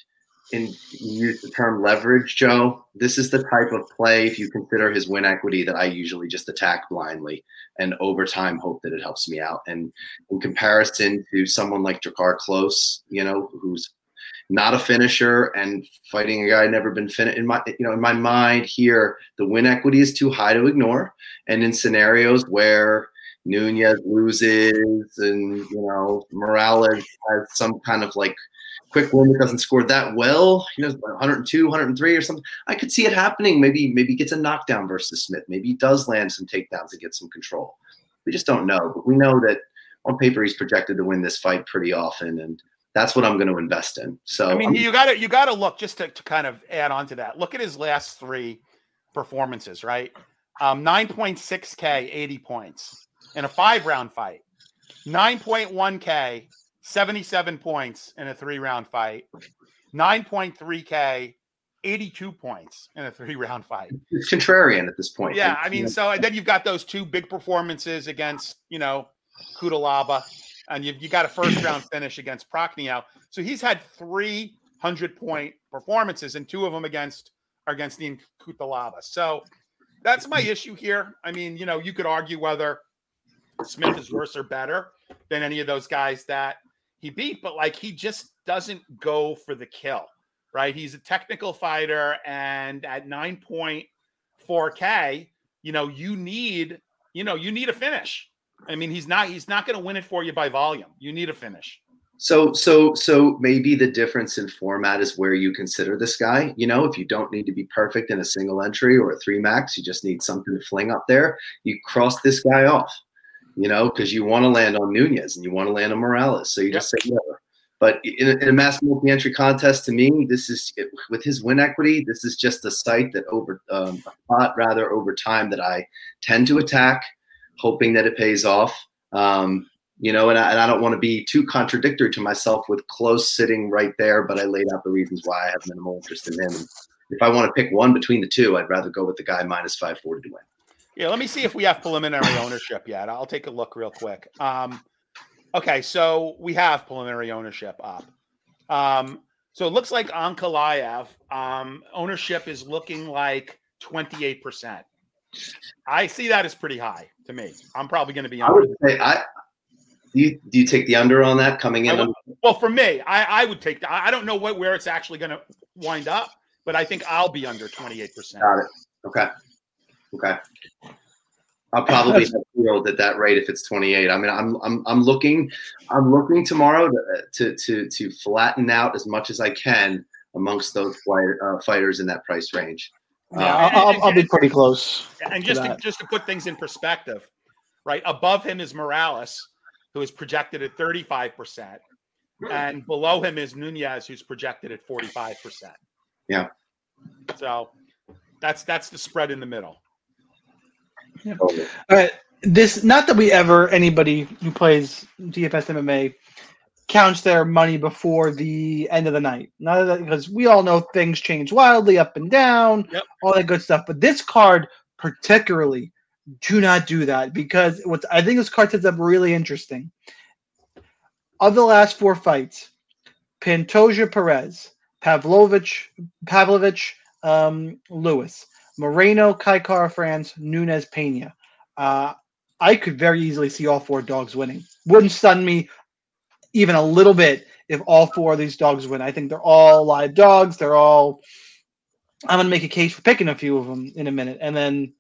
you use the term leverage, Joe. This is the type of play, if you consider his win equity, that I usually just attack blindly and over time hope that it helps me out. And in comparison to someone like Drakkar Klose, who's not a finisher and fighting a guy never been finished, in my mind here, the win equity is too high to ignore. And in scenarios where Nunes loses and, Morales has some kind of quick win that doesn't score that well, 102, 103 or something, I could see it happening. Maybe he gets a knockdown versus Smith. Maybe he does land some takedowns and get some control. We just don't know. But we know that on paper he's projected to win this fight pretty often, and that's what I'm going to invest in. So you got to look, just to kind of add on to that, look at his last three performances, right? 9.6K, 80 points. In a 5-round fight, 9.1K, 77 points in a 3-round fight, 9.3K, 82 points in a 3-round fight. It's contrarian at this point. Yeah, so and then you've got those two big performances against, Cutelaba, and you got a first-round finish against Prochnow. So he's had 300-point performances, and two of them against Ion Cutelaba. So that's my issue here. You could argue whether Smith is worse or better than any of those guys that he beat, but he just doesn't go for the kill, right? He's a technical fighter, and at 9.4K, you need a finish. He's not going to win it for you by volume. You need a finish. So maybe the difference in format is where you consider this guy. If you don't need to be perfect in a single entry or a 3-max, you just need something to fling up there. You cross this guy off. Because you want to land on Nunes and you want to land on Morales. So you just say whatever. But in a mass multi-entry contest, to me, this is, with his win equity, this is just a site that over time that I tend to attack, hoping that it pays off. And I don't want to be too contradictory to myself with Klose sitting right there, but I laid out the reasons why I have minimal interest in him. If I want to pick one between the two, I'd rather go with the guy minus 540 to win. Yeah, let me see if we have preliminary ownership yet. I'll take a look real quick. Okay, so we have preliminary ownership up. So it looks like Ankalaev ownership is looking like 28%. I see that as pretty high to me. I'm probably going to be on. I would say, do you take the under on that coming in? For me, I would take that. I don't know where it's actually going to wind up, but I think I'll be under 28%. Got it. Okay. I'll probably have yield at that rate if it's 28. I'm looking tomorrow to flatten out as much as I can amongst those fighters in that price range. I'll be pretty close. And just to put things in perspective, right? Above him is Morales, who is projected at 35%, and below him is Nunes, who's projected at 45%. Yeah. So that's the spread in the middle. Yeah. This, not that we ever, anybody who plays DFS MMA counts their money before the end of the night. Not that, because we all know things change wildly up and down, all that good stuff. But this card particularly, do not do that, because what I think this card sets up really interesting. Of the last 4 fights, Pantoja Perez, Pavlovich Lewis, Moreno, Kai Kara-France, Nunes, Peña. I could very easily see all 4 dogs winning. Wouldn't stun me even a little bit if all 4 of these dogs win. I think they're all live dogs. They're all. I'm going to make a case for picking a few of them in a minute. And then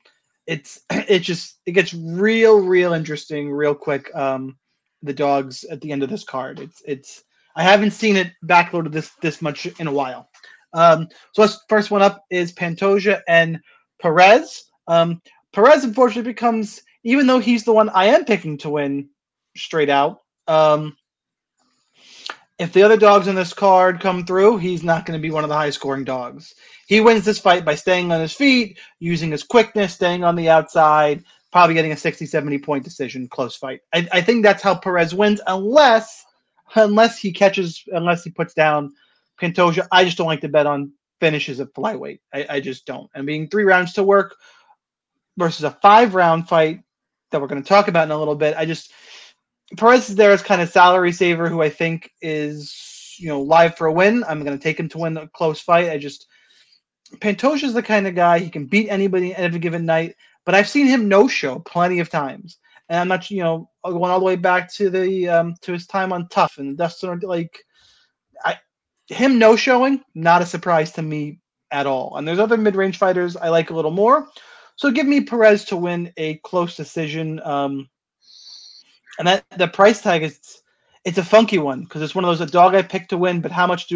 it gets real, real interesting real quick. The dogs at the end of this card. I haven't seen it backloaded this much in a while. So the first one up is Pantoja and Perez. Perez, unfortunately, becomes even though he's the one I am picking to win straight out, if the other dogs in this card come through, he's not going to be one of the high-scoring dogs. He wins this fight by staying on his feet, using his quickness, staying on the outside, probably getting a 60-70-point decision, close fight. I think that's how Perez wins, unless he puts down Pantoja. I just don't like to bet on finishes at flyweight. I just don't. And being 3 rounds to work versus a 5-round fight that we're going to talk about in a little bit, Perez is there as kind of salary saver who I think is, live for a win. I'm going to take him to win a close fight. Pantoja is the kind of guy, he can beat anybody at every given night, but I've seen him no-show plenty of times. And I'm not, going all the way back to the to his time on Tough and Dustin, him no-showing, not a surprise to me at all. And there's other mid-range fighters I like a little more. So give me Perez to win a close decision. And the price tag it's a funky one because it's one of those, a dog I picked to win, but how much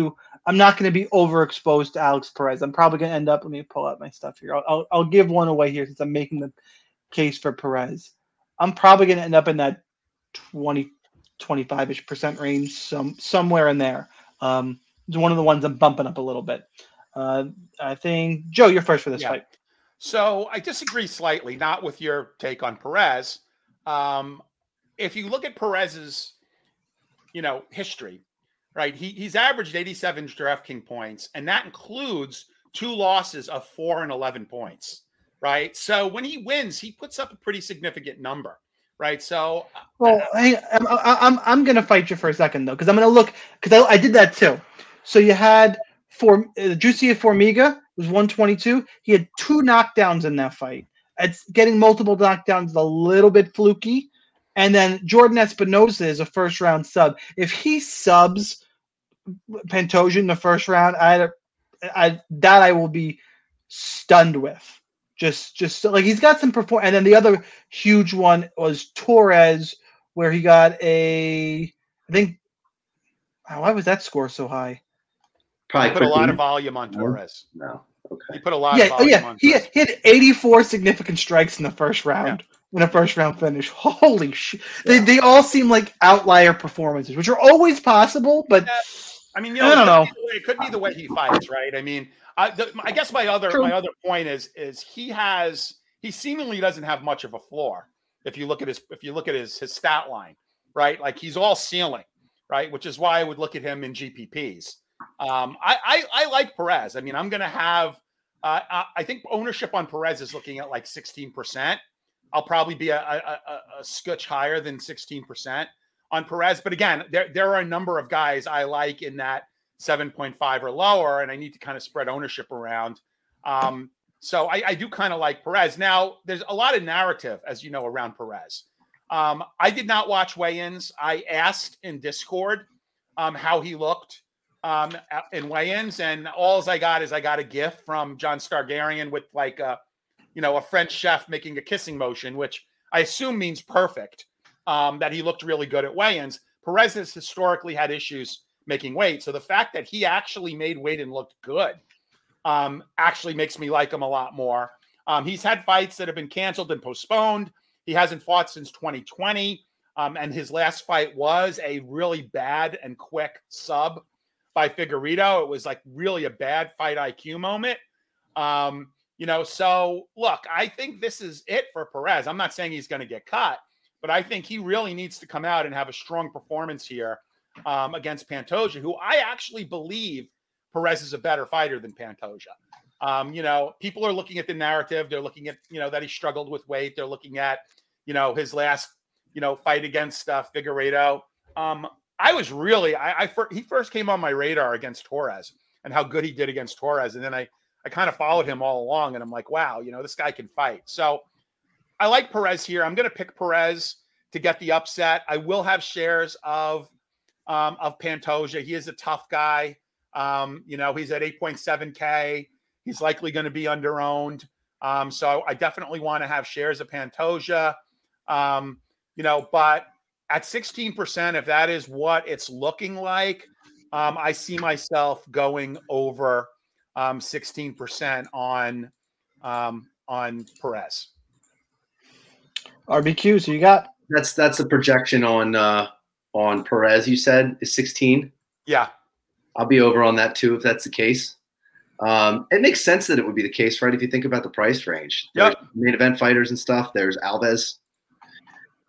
I'm not going to be overexposed to Alex Perez. I'm probably going to end up, let me pull out my stuff here. I'll give one away here since I'm making the case for Perez. I'm probably going to end up in that 20-25% range, somewhere in there. It's one of the ones I'm bumping up a little bit. I think, Joe, you're first for this fight. So I disagree slightly, not with your take on Perez. If you look at Perez's, history, right? He's averaged 87 DraftKings points, and that includes 2 losses of 4 and 11 points, right? So when he wins, he puts up a pretty significant number, right? So, I'm going to fight you for a second though, because I'm going to look, because I did that too. So you had Juicia Formiga was 122. He had 2 knockdowns in that fight. It's getting multiple knockdowns is a little bit fluky. And then Jordan Espinoza is a first-round sub. If he subs Pantoja in the first round, I will be stunned with. Just like he's got some performance. And then the other huge one was Torres, where he got why was that score so high? Probably put a lot of volume on Torres. No, okay. He put a lot of volume on Torres. He had 84 significant strikes in the first round. Yeah. In a first-round finish. Holy shit. Yeah. They all seem like outlier performances, which are always possible, but I don't know. It could be the way he fights, right? I mean, I guess my other point is he seemingly doesn't have much of a floor if you look at his stat line, right? Like he's all ceiling, right? Which is why I would look at him in GPPs. I like Perez. I mean, I'm going to have I think ownership on Perez is looking at like 16%. I'll probably be a scotch higher than 16% on Perez. But again, there are a number of guys I like in that 7.5 or lower, and I need to kind of spread ownership around. So I do kind of like Perez. Now, there's a lot of narrative, as you know, around Perez. I did not watch weigh-ins. I asked in Discord how he looked in weigh-ins, and all I got a GIF from John Stargarian with like a a French chef making a kissing motion, which I assume means perfect, that he looked really good at weigh-ins. Perez has historically had issues making weight. So the fact that he actually made weight and looked good actually makes me like him a lot more. He's had fights that have been canceled and postponed. He hasn't fought since 2020. And his last fight was a really bad and quick sub by Figueiredo. It was like really a bad Fight IQ moment. So look, I think this is it for Perez. I'm not saying he's going to get cut, but I think he really needs to come out and have a strong performance here against Pantoja, who I actually believe Perez is a better fighter than Pantoja. People are looking at the narrative. They're looking at, that he struggled with weight. They're looking at, his last, fight against Figueiredo. He first came on my radar against Torres and how good he did against Torres. And then I kind of followed him all along, and I'm like, wow, this guy can fight. So I like Perez here. I'm going to pick Perez to get the upset. I will have shares of Pantoja. He is a tough guy. He's at 8.7K. He's likely going to be under-owned. So I definitely want to have shares of Pantoja. But at 16%, if that is what it's looking like, I see myself going over 16% on Perez. RBQs, so you got? That's the projection on Perez, you said, is 16. Yeah. I'll be over on that too if that's the case. It makes sense that it would be the case, right, if you think about the price range. Yep. Main event fighters and stuff. There's Alves.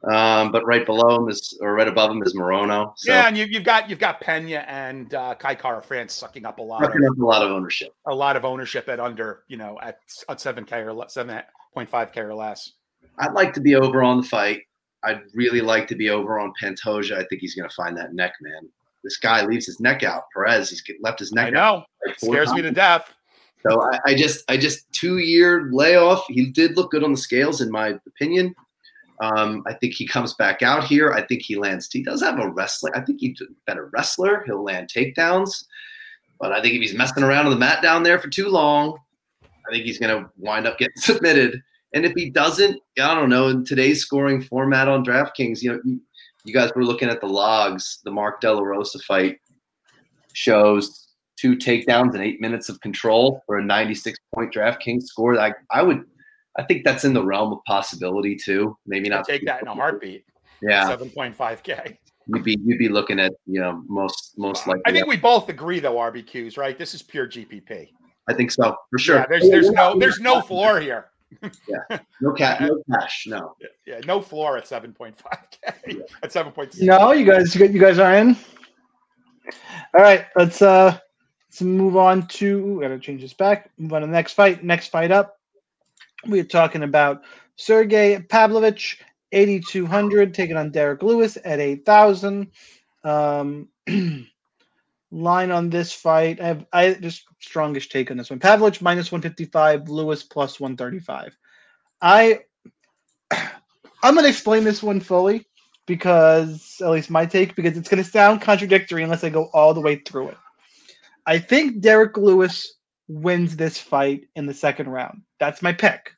But right below him is, or right above him is Morono. So. Yeah, and you've got Peña and Kai Kara-France sucking up a lot of ownership. A lot of ownership at under, at 7K or 7.5K or less. I'd like to be over on the fight. I'd really like to be over on Pantoja. I think he's going to find that neck, man. This guy leaves his neck out. Perez, he's left his neck out. I know. Out like scares times. Me to death. So I just 2-year layoff. He did look good on the scales, in my opinion. I think he comes back out here. I think he lands. He does have a wrestler. I think he's a better wrestler. He'll land takedowns. But I think if he's messing around on the mat down there for too long, I think he's going to wind up getting submitted. And if he doesn't, I don't know, in today's scoring format on DraftKings, you guys were looking at the logs. The Mark De La Rosa fight shows 2 takedowns and 8 minutes of control for a 96-point DraftKings score. I think that's in the realm of possibility too. Maybe not take that in a heartbeat. Yeah, 7.5K. You'd be looking at most likely. I think we both agree though, RBQs, right? This is pure GPP. I think so for sure. Yeah, there's no floor here. Yeah, no cash, no. Yeah, no floor at 7.5K. At 7.6. No, you guys are in. All right, let's move on to. Gotta change this back. Move on to the next fight. Next fight up. We're talking about Sergey Pavlovich, 8,200, taking on Derek Lewis at 8,000. Line on this fight, I just strongest take on this one. Pavlovich minus 155, Lewis plus 135. I'm going to explain this one fully because, at least my take, because it's going to sound contradictory unless I go all the way through it. I think Derek Lewis wins this fight in the second round. That's my pick.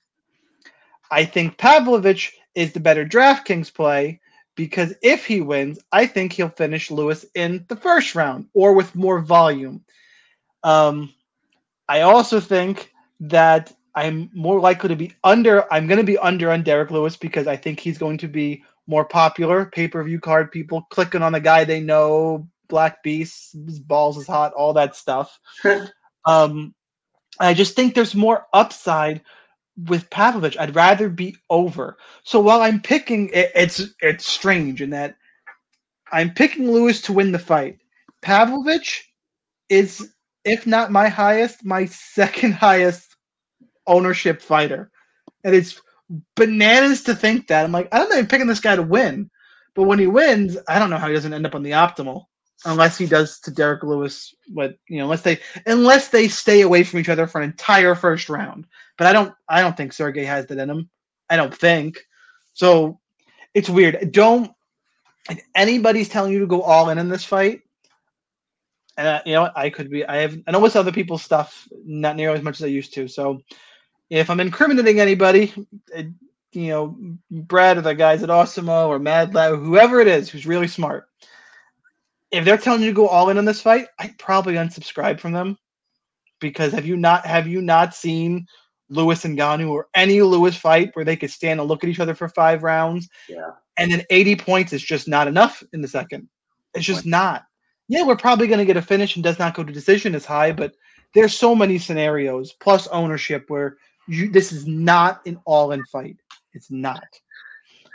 I think Pavlovich is the better DraftKings play because if he wins, I think he'll finish Lewis in the first round or with more volume. I also think that I'm more likely to be under. I'm going to be under on Derek Lewis because I think he's going to be more popular. Pay-per-view card people clicking on the guy they know, Black Beast, his balls is hot, all that stuff. I just think there's more upside with Pavlovich. I'd rather be over. So while I'm picking, it's strange in that I'm picking Lewis to win the fight. Pavlovich is, if not my highest, my second highest ownership fighter. And it's bananas to think that. I'm like, I don't know, I'm picking this guy to win. But when he wins, I don't know how he doesn't end up on the optimal. Unless he does to Derek Lewis what unless they stay away from each other for an entire first round. But I don't think Sergey has that in him. I don't think. So it's weird. If anybody's telling you to go all in this fight, and I know what's other people's stuff, not nearly as much as I used to. So if I'm incriminating anybody, Brad or the guys at Osimo or Mad Lab, whoever it is who's really smart. If they're telling you to go all in on this fight, I'd probably unsubscribe from them because have you not seen Lewis and Ngannou or any Lewis fight where they could stand and look at each other for 5 rounds? Yeah. And then 80 points is just not enough in the second. It's just not. Yeah, we're probably going to get a finish and does not go to decision as high, but there's so many scenarios plus ownership where this is not an all-in fight. It's not.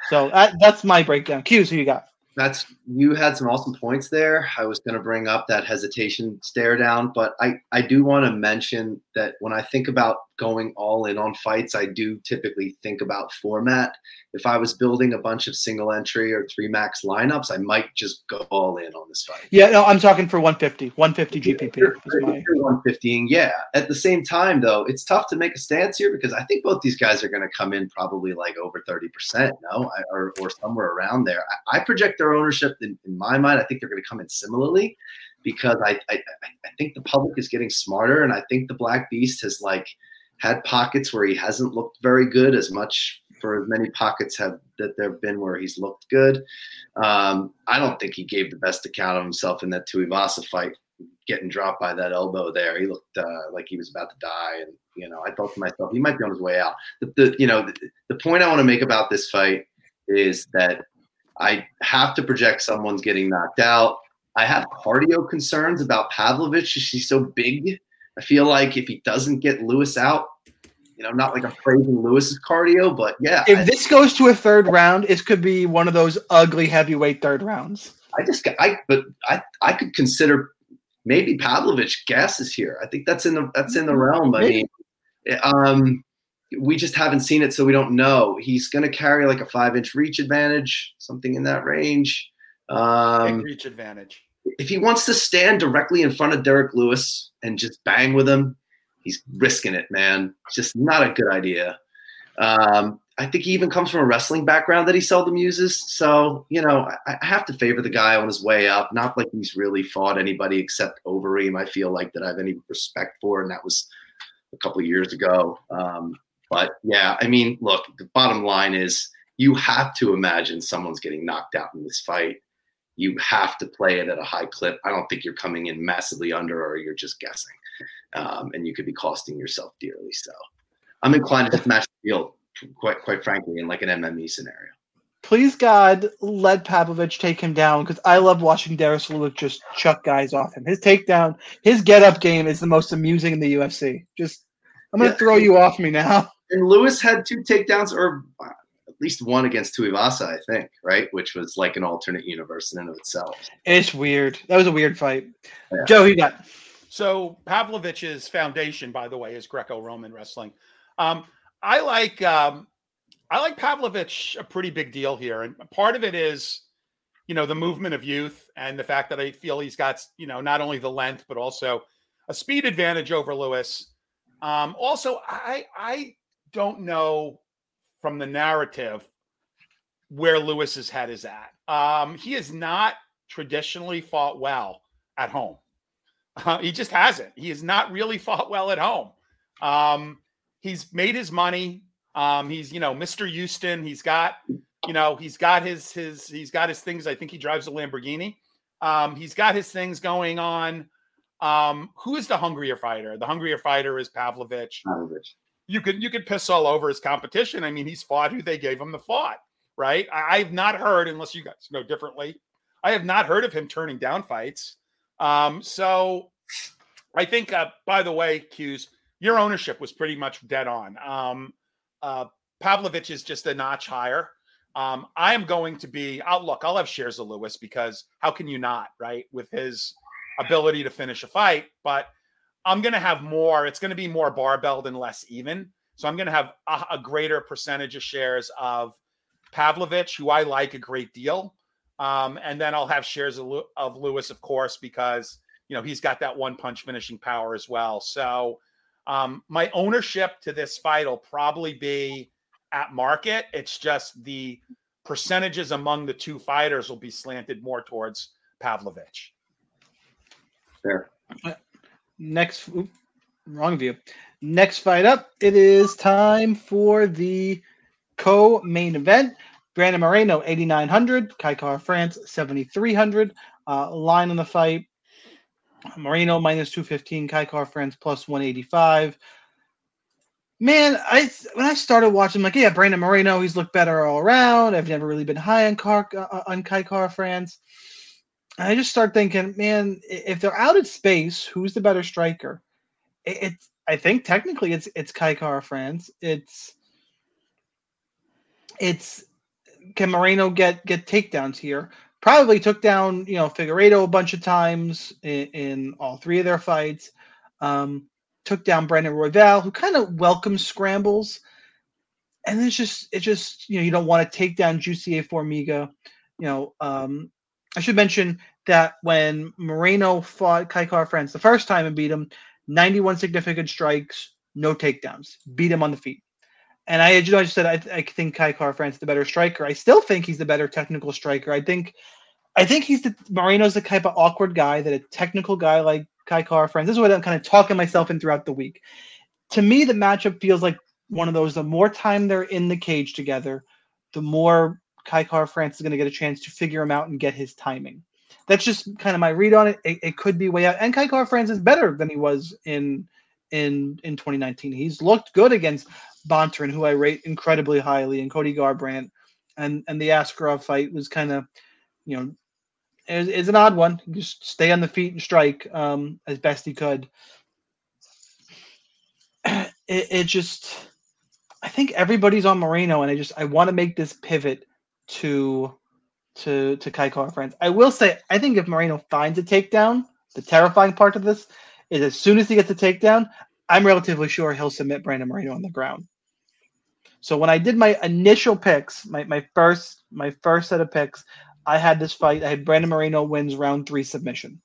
So that's my breakdown. Q's, who you got? You had some awesome points there. I was going to bring up that hesitation stare down, but I do want to mention that when I think about going all in on fights, I do typically think about format. If I was building a bunch of single entry or 3 max lineups, I might just go all in on this fight. Yeah, no, I'm talking for 150 GPP. If you're 150, yeah. At the same time, though, it's tough to make a stance here because I think both these guys are going to come in probably like over 30%, or somewhere around there. I project their ownership in my mind. I think they're going to come in similarly because I think the public is getting smarter, and I think the Black Beast has had pockets where he hasn't looked very good as much for as many pockets that there have been where he's looked good. I don't think he gave the best account of himself in that Tuivasa fight. getting dropped by that elbow there. He looked like he was about to die. And, you know, I thought to myself, he might be on his way out. The point I want to make about this fight is that I have to project someone's getting knocked out. I have cardio concerns about Pavlovich. He's so big. I feel like if he doesn't get Lewis out, you know, not like I'm praising Lewis's cardio, but yeah. If this goes to a third round, it could be one of those ugly heavyweight third rounds. I could consider maybe Pavlovich gasses here. I think that's in the realm. I mean, we just haven't seen it, so we don't know. He's going to carry like a 5-inch reach advantage, something in that range. Big reach advantage. If he wants to stand directly in front of Derek Lewis and just bang with him, he's risking it, man. It's just not a good idea. I think he even comes from a wrestling background that he seldom uses. So, you know, I have to favor the guy on his way up. Not like he's really fought anybody except Overeem. I feel like that I have any respect for, and that was a couple of years ago. But, yeah, I mean, look, the bottom line is you have to imagine someone's getting knocked out in this fight. You have to play it at a high clip. I don't think you're coming in massively under or you're just guessing. And you could be costing yourself dearly. So I'm inclined to just match the field, quite frankly, in like an MME scenario. Please, God, let Pavlovich take him down, because I love watching Dariush Lewis just chuck guys off him. His takedown, his get-up game is the most amusing in the UFC. Just, I'm going to throw you off me now. And Lewis had 2 takedowns, or at least one against Tuivasa, I think, right? Which was like an alternate universe in and of itself. It's weird. That was a weird fight. Yeah. Joe, who you got? So Pavlovich's foundation, by the way, is Greco-Roman wrestling. I like Pavlovich a pretty big deal here. And part of it is, you know, the movement of youth and the fact that I feel he's got, you know, not only the length, but also a speed advantage over Lewis. Also, I don't know from the narrative where Lewis's head is at. He has not traditionally fought well at home. He just hasn't. He has not really fought well at home. He's made his money. He's, you know, Mr. Houston. He's got, you know, he's got his things. I think he drives a Lamborghini. He's got his things going on. Who is the hungrier fighter? The hungrier fighter is Pavlovich. You could piss all over his competition. I mean, he's fought who they gave him the fight, right? I've not heard, unless you guys know differently, I have not heard of him turning down fights. So I think, by the way, Q's, your ownership was pretty much dead on. Pavlovich is just a notch higher. I am going to be, I'll have shares of Lewis, because how can you not, right? With his ability to finish a fight, but I'm going to have more, it's going to be more barbelled and less even. So I'm going to have a greater percentage of shares of Pavlovich, who I like a great deal. And then I'll have shares of Lewis, of course, because, you know, he's got that one punch finishing power as well. So my ownership to this fight will probably be at market. It's just the percentages among the two fighters will be slanted more towards Pavlovich. Fair. Next, wrong view. Next fight up. It is time for the co-main event. Brandon Morono, 8,900. Kai Kara-France, 7,300. Line on the fight. Morono -215. Kai Kara-France +185. Man, when I started watching, I'm like, yeah, Brandon Morono, he's looked better all around. I've never really been high on Kai Kara-France. And I just start thinking, man, if they're out at space, who's the better striker? I think technically it's Kai Kara-France. Can Morono get takedowns here? Probably took down, you know, Figueiredo a bunch of times in all three of their fights. Took down Brandon Royval, who kind of welcomes scrambles. And it's just, you know, you don't want to take down Jussier Formiga. You know, I should mention that when Morono fought Kai Kara-France the first time and beat him, 91 significant strikes, no takedowns. Beat him on the feet. And I think Kai Kara-France is the better striker. I still think he's the better technical striker. I think Moreno's the type of awkward guy that a technical guy like Kai Kara-France, this is what I'm kind of talking myself in throughout the week. To me, the matchup feels like one of those, the more time they're in the cage together, the more Kai Kara-France is going to get a chance to figure him out and get his timing. that's just kind of my read on it. It could be way out. And Kai Kara-France is better than he was in 2019. He's looked good against Bontarin, who I rate incredibly highly, and Cody Garbrandt. And the Askarov fight was kind of, you know, it's an odd one. You just stay on the feet and strike as best he could. It just, I think everybody's on Moreno, and I want to make this pivot to Kai Kara-France. I will say, I think if Moreno finds a takedown, the terrifying part of this is as soon as he gets a takedown, I'm relatively sure he'll submit Brandon Moreno on the ground. So when I did my initial picks, my first set of picks, I had this fight. I had Brandon Moreno wins round 3 submission.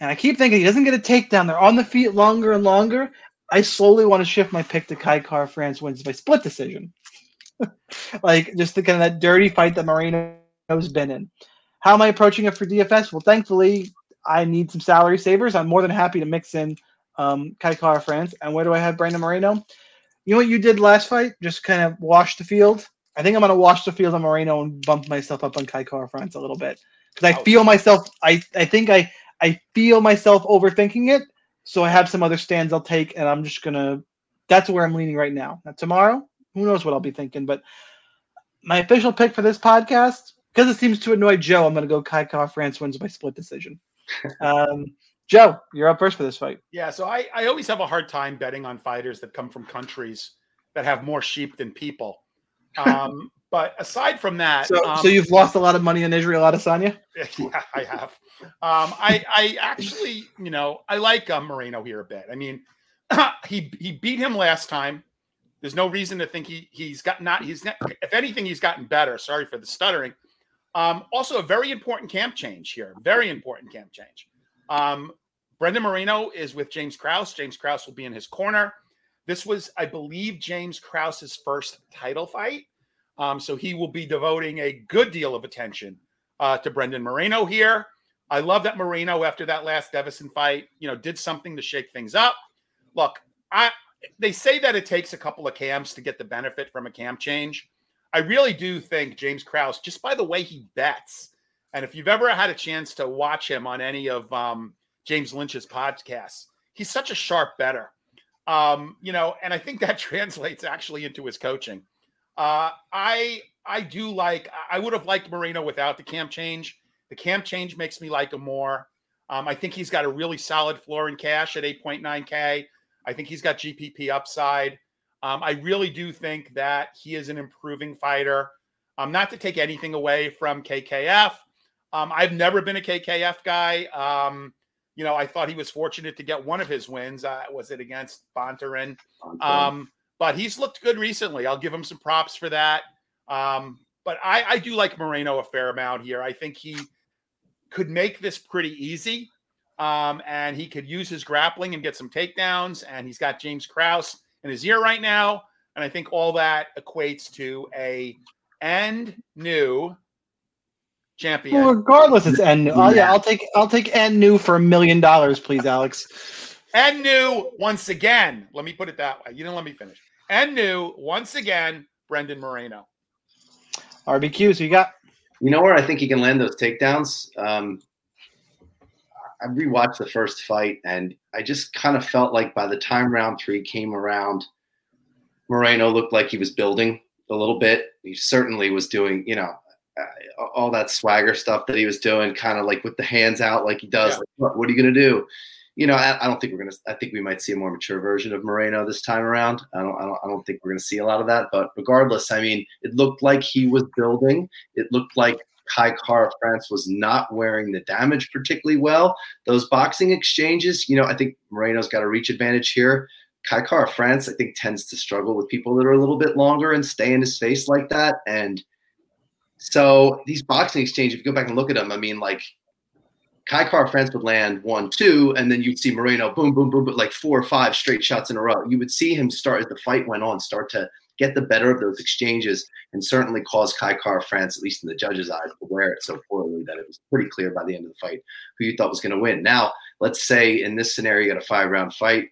And I keep thinking he doesn't get a takedown. They're on the feet longer and longer. I slowly want to shift my pick to Kai Kara-France wins by split decision. Like just the kind of that dirty fight that Moreno's been in. How am I approaching it for DFS? Well, thankfully, I need some salary savers. I'm more than happy to mix in Kai Kara-France. And where do I have Brandon Moreno? You know what you did last fight? Just kind of wash the field. I think I'm going to wash the field on Moreno and bump myself up on Kai Kara-France a little bit. Because I feel myself, I think I feel myself overthinking it. So I have some other stands I'll take, and I'm just going to – that's where I'm leaning right now. Now, tomorrow, who knows what I'll be thinking. But my official pick for this podcast, because it seems to annoy Joe, I'm going to go Kai Kara-France wins by split decision. Joe, you're up first for this fight. Yeah, so I always have a hard time betting on fighters that come from countries that have more sheep than people. But aside from that, so you've lost a lot of money in Israel Adesanya? Yeah, I have. I actually, you know, I like Moreno here a bit. I mean, he beat him last time. There's no reason to think he's not. If anything, he's gotten better. Sorry for the stuttering. Also, a very important camp change here. Very important camp change. Brandon Moreno is with James Krause. James Krause will be in his corner. This was, I believe, James Krause's first title fight. So he will be devoting a good deal of attention to Brandon Moreno here. I love that Moreno, after that last Devison fight, you know, did something to shake things up. Look, they say that it takes a couple of camps to get the benefit from a camp change. I really do think James Krause, just by the way he bets, and if you've ever had a chance to watch him on any of James Lynch's podcasts, he's such a sharp bettor. You know, and I think that translates actually into his coaching. I do like, I would have liked Moreno without the camp change. The camp change makes me like him more. I think he's got a really solid floor in cash at 8.9K. I think he's got GPP upside. I really do think that he is an improving fighter. Not to take anything away from KKF. I've never been a KKF guy. You know, I thought he was fortunate to get one of his wins. Was it against Bontarin? But he's looked good recently. I'll give him some props for that. But I do like Moreno a fair amount here. I think he could make this pretty easy. And he could use his grappling and get some takedowns. And he's got James Krause in his ear right now. And I think all that equates to a new champion. Well, regardless, it's and new. Oh yeah, I'll take and new for $1 million, please, Alex. And new once again. Let me put it that way. You didn't let me finish. And new once again, Brandon Moreno. RBQs, who you got? You know where I think he can land those takedowns? I rewatched the first fight, and I just kind of felt like by the time round 3 came around, Moreno looked like he was building a little bit. He certainly was doing, you know, all that swagger stuff that he was doing, kind of like with the hands out like he does. Yeah. Like, what are you going to do? You know, I don't think I think we might see a more mature version of Moreno this time around. I don't think we're going to see a lot of that. But regardless, I mean, it looked like he was building. It looked like Kai Kara-France was not wearing the damage particularly well. Those boxing exchanges, you know, I think Moreno's got a reach advantage here. Kai Kara-France, I think, tends to struggle with people that are a little bit longer and stay in his face like that. And so these boxing exchanges, if you go back and look at them, I mean, like, Kai Kara-France would land 1, 2, and then you'd see Moreno, boom, boom, boom, but like 4 or 5 straight shots in a row. You would see him start, as the fight went on, start to get the better of those exchanges and certainly cause Kai Kara-France, at least in the judges' eyes, to wear it so poorly that it was pretty clear by the end of the fight who you thought was going to win. Now, let's say in this scenario, you got a 5-round fight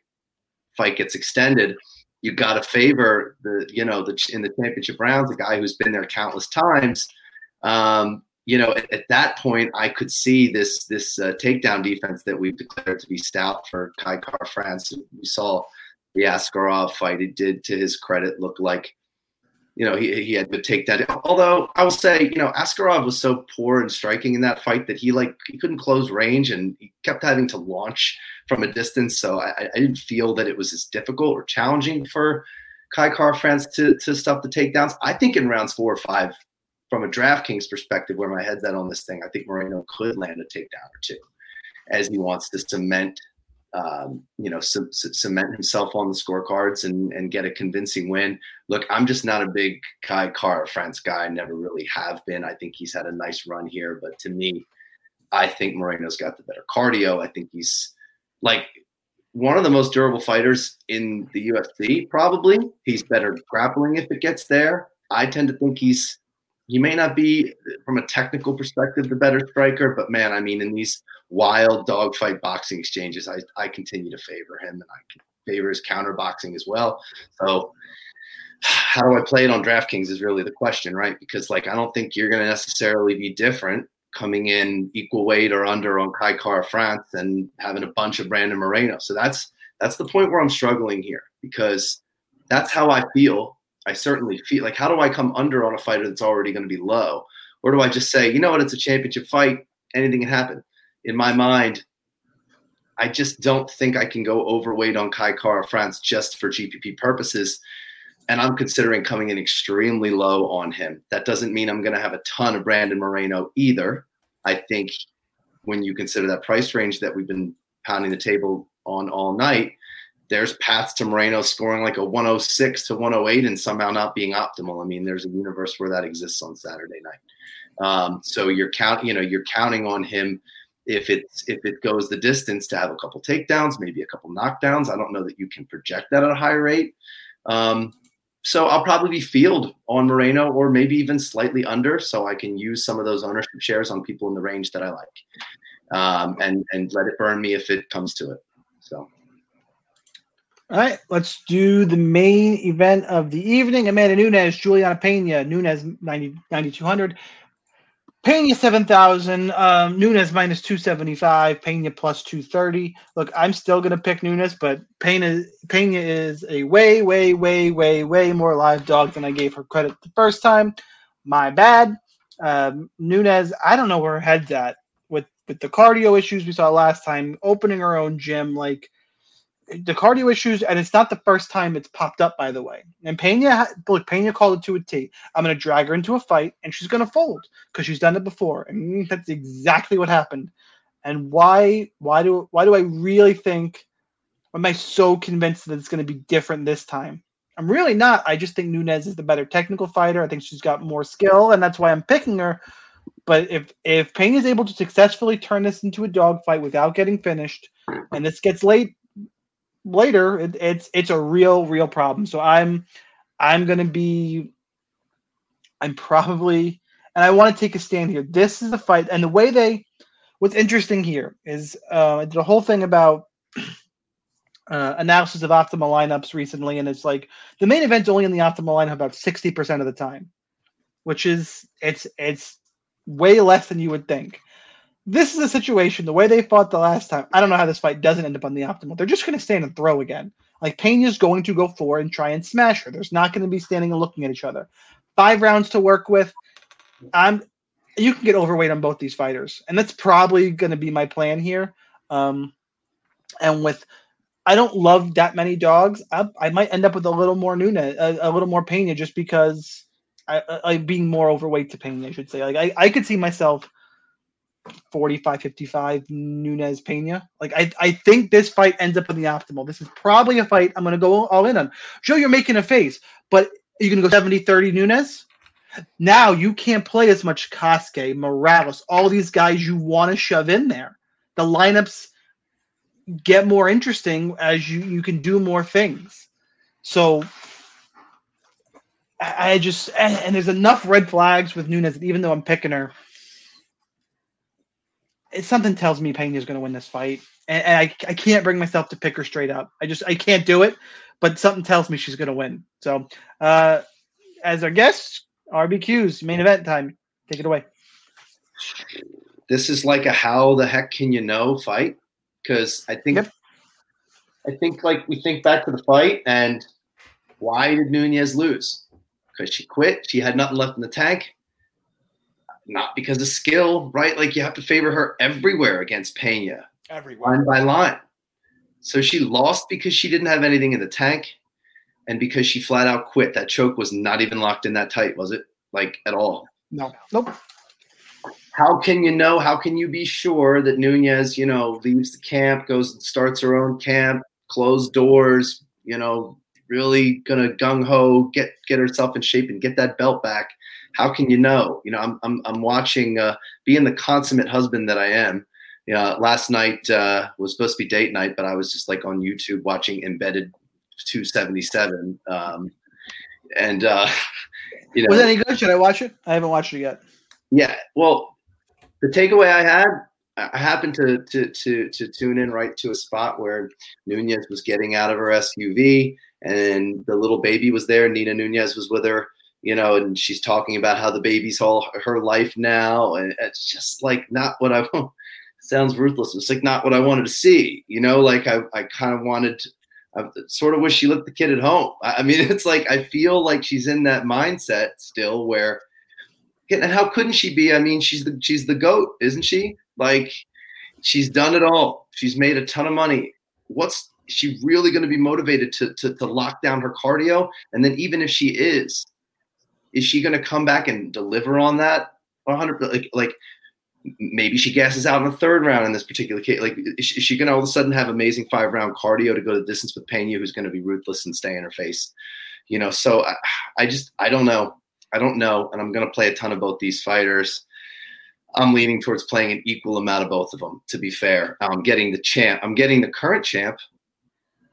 gets extended. You got to favor in the championship rounds, the guy who's been there countless times. you know, at that point, I could see this takedown defense that we've declared to be stout for Kai Kara-France. We saw the Askarov fight. It did, to his credit, look like, you know, he had to take that. Although I will say, you know, Askarov was so poor in striking in that fight that he couldn't close range, and he kept having to launch from a distance. So I didn't feel that it was as difficult or challenging for Kai Kara-France to stuff the takedowns. I think in rounds 4 or 5, from a DraftKings perspective, where my head's at on this thing, I think Moreno could land a takedown or two, as he wants to cement, cement himself on the scorecards and get a convincing win. Look, I'm just not a big Kai Kara-France guy. I never really have been. I think he's had a nice run here, but to me, I think Moreno's got the better cardio. I think he's like one of the most durable fighters in the UFC. Probably he's better grappling if it gets there. I tend to think he may not be, from a technical perspective, the better striker, but man, I mean, in these wild dogfight boxing exchanges, I continue to favor him, and I favor his counter boxing as well. So how do I play it on DraftKings is really the question, right? Because I don't think you're going to necessarily be different coming in equal weight or under on Kai Kara-France and having a bunch of Brandon Moreno. So that's the point where I'm struggling here, because that's how I feel. I certainly feel like, how do I come under on a fighter that's already going to be low? Or do I just say, you know what, it's a championship fight. Anything can happen. In my mind, I just don't think I can go overweight on Kai Kara-France just for GPP purposes. And I'm considering coming in extremely low on him. That doesn't mean I'm going to have a ton of Brandon Moreno either. I think when you consider that price range that we've been pounding the table on all night, there's paths to Moreno scoring like a 106 to 108 and somehow not being optimal. I mean, there's a universe where that exists on Saturday night. So you're counting on him if it goes the distance to have a couple takedowns, maybe a couple knockdowns. I don't know that you can project that at a high rate. So I'll probably be field on Moreno, or maybe even slightly under, so I can use some of those ownership shares on people in the range that I like, and let it burn me if it comes to it. So. All right, let's do the main event of the evening. Amanda Nunes, Julianna Peña. Nunes 9,200. Peña 7,000. Nunes minus 275. Peña plus 230. Look, I'm still going to pick Nunes, but Peña is a way, way, way, way, way more live dog than I gave her credit the first time. My bad. Nunes, I don't know where her head's at with the cardio issues we saw last time, opening her own gym, the cardio issues, and it's not the first time it's popped up, by the way. And Peña called it to a T. I'm going to drag her into a fight, and she's going to fold because she's done it before, and that's exactly what happened. And why do I really think? Am I so convinced that it's going to be different this time? I'm really not. I just think Nunes is the better technical fighter. I think she's got more skill, and that's why I'm picking her. But if Peña is able to successfully turn this into a dogfight without getting finished, and this gets late. Later, it's a real problem. So I'm probably, and I want to take a stand here. This is the fight, and the way what's interesting here is I did a whole thing about analysis of optimal lineups recently, and it's the main event's only in the optimal lineup about 60% of the time, which is it's way less than you would think. This is a situation, the way they fought the last time, I don't know how this fight doesn't end up on the optimal. They're just going to stand and throw again. Peña's going to go forward and try and smash her. There's not going to be standing and looking at each other. 5 rounds to work with. You can get overweight on both these fighters, and that's probably going to be my plan here. I don't love that many dogs. I might end up with a little more Nunes, a little more Peña, just because I'm being more overweight to Peña, I should say. I could see myself 45-55 Nunes Peña. I think this fight ends up in the optimal. This is probably a fight I'm going to go all in on. Joe, you're making a face, but are you going to go 70-30 Nunes? Now you can't play as much Kasuke, Morales, all these guys you want to shove in there. The lineups get more interesting as you can do more things. So I just – and there's enough red flags with Nunes that even though I'm picking her, something tells me Peña is going to win this fight, and I can't bring myself to pick her straight up. I can't do it, but something tells me she's going to win. So, as our guest, RBQs main event time. Take it away. this is like a how the heck can you know fight, because I think we think back to the fight and why did Nunes lose? Because she quit. She had nothing left in the tank. Not because of skill, right? Like you have to favor her everywhere against Peña, everywhere, line by line. So she lost because she didn't have anything in the tank and because she flat out quit. That choke was not even locked in that tight, was it? Like at all? No. Nope. How can you know? How can you be sure that Nunes, you know, leaves the camp, goes and starts her own camp, closed doors, you know, really gonna gung-ho, get herself in shape and get that belt back? How can you know? You know, I'm watching, being the consummate husband that I am. Yeah, last night was supposed to be date night, but I was just like on YouTube watching Embedded 277. You know, was that any good? Should I watch it? I haven't watched it yet. Yeah, well, the takeaway I had, I happened to tune in right to a spot where Nunes was getting out of her SUV and the little baby was there. Nina Nunes was with her, you know, and she's talking about how the baby's all her life now. And it's just like not what I want. Sounds ruthless. It's like not what I wanted to see, you know, like I kind of wanted to, I sort of wish she left the kid at home. I mean, it's like I feel like she's in that mindset still where. And how couldn't she be? I mean, she's the GOAT, isn't she? Like, she's done it all. She's made a ton of money. What's she really going to be motivated to lock down her cardio? And then even if she is she going to come back and deliver on that 100? Like maybe she gasses out in the third round in this particular case. Like, is she going to all of a sudden have amazing 5-round cardio to go to the distance with Peña, who's going to be ruthless and stay in her face? You know, so I don't know. I don't know, and I'm going to play a ton of both these fighters. I'm leaning towards playing an equal amount of both of them, to be fair. I'm getting the champ. I'm getting the current champ,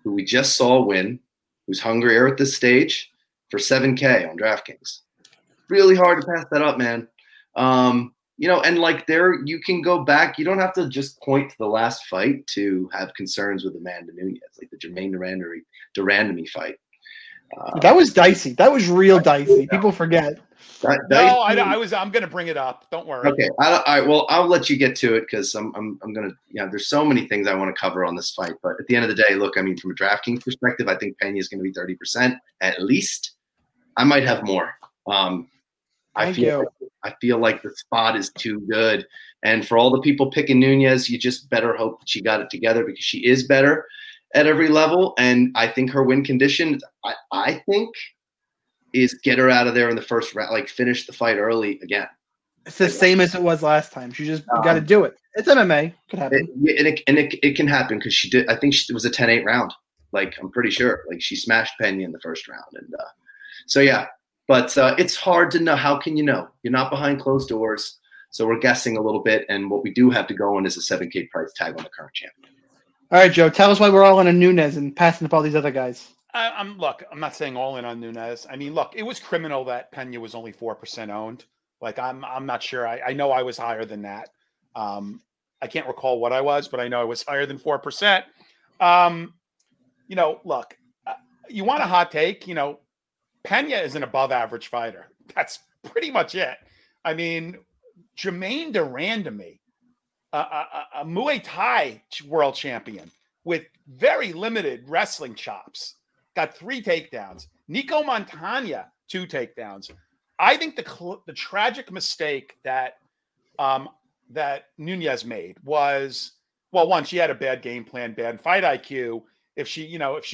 who we just saw win, who's hungrier at this stage, for $7K on DraftKings. Really hard to pass that up, man. You know, and like there, you can go back. You don't have to just point to the last fight to have concerns with Amanda Nunes, like the Jermaine Durandamy fight. That was dicey. That was real dicey. People forget. No, I'm going to bring it up. Don't worry. Okay. Well, I'll let you get to it because I'm going to. You know, there's so many things I want to cover on this fight. But at the end of the day, look. I mean, from a DraftKings perspective, I think Peña is going to be 30% at least. I might have more. I feel like the spot is too good. And for all the people picking Nunes, you just better hope that she got it together because she is better at every level, and I think her win condition, I think, is get her out of there in the first round, like finish the fight early again. It's the same as it was last time. She just got to do it. It's MMA. It could happen. It can happen because she did. I think it was a 10-8 round. Like I'm pretty sure. Like she smashed Peña in the first round, and so yeah. But it's hard to know. How can you know? You're not behind closed doors, so we're guessing a little bit. And what we do have to go on is a $7K price tag on the current champion. All right, Joe, tell us why we're all in on Nunes and passing up all these other guys. I'm not saying all in on Nunes. I mean, look, it was criminal that Peña was only 4% owned. Like, I'm not sure. I know I was higher than that. I can't recall what I was, but I know I was higher than 4%. You know, look, you want a hot take, you know, Peña is an above average fighter. That's pretty much it. I mean, Jermaine Durandamy. A Muay Thai world champion with very limited wrestling chops. Got 3 takedowns. Nico Montaña, 2 takedowns. I think the tragic mistake that that Nunes made was, well, one, she had a bad game plan, bad fight IQ. If she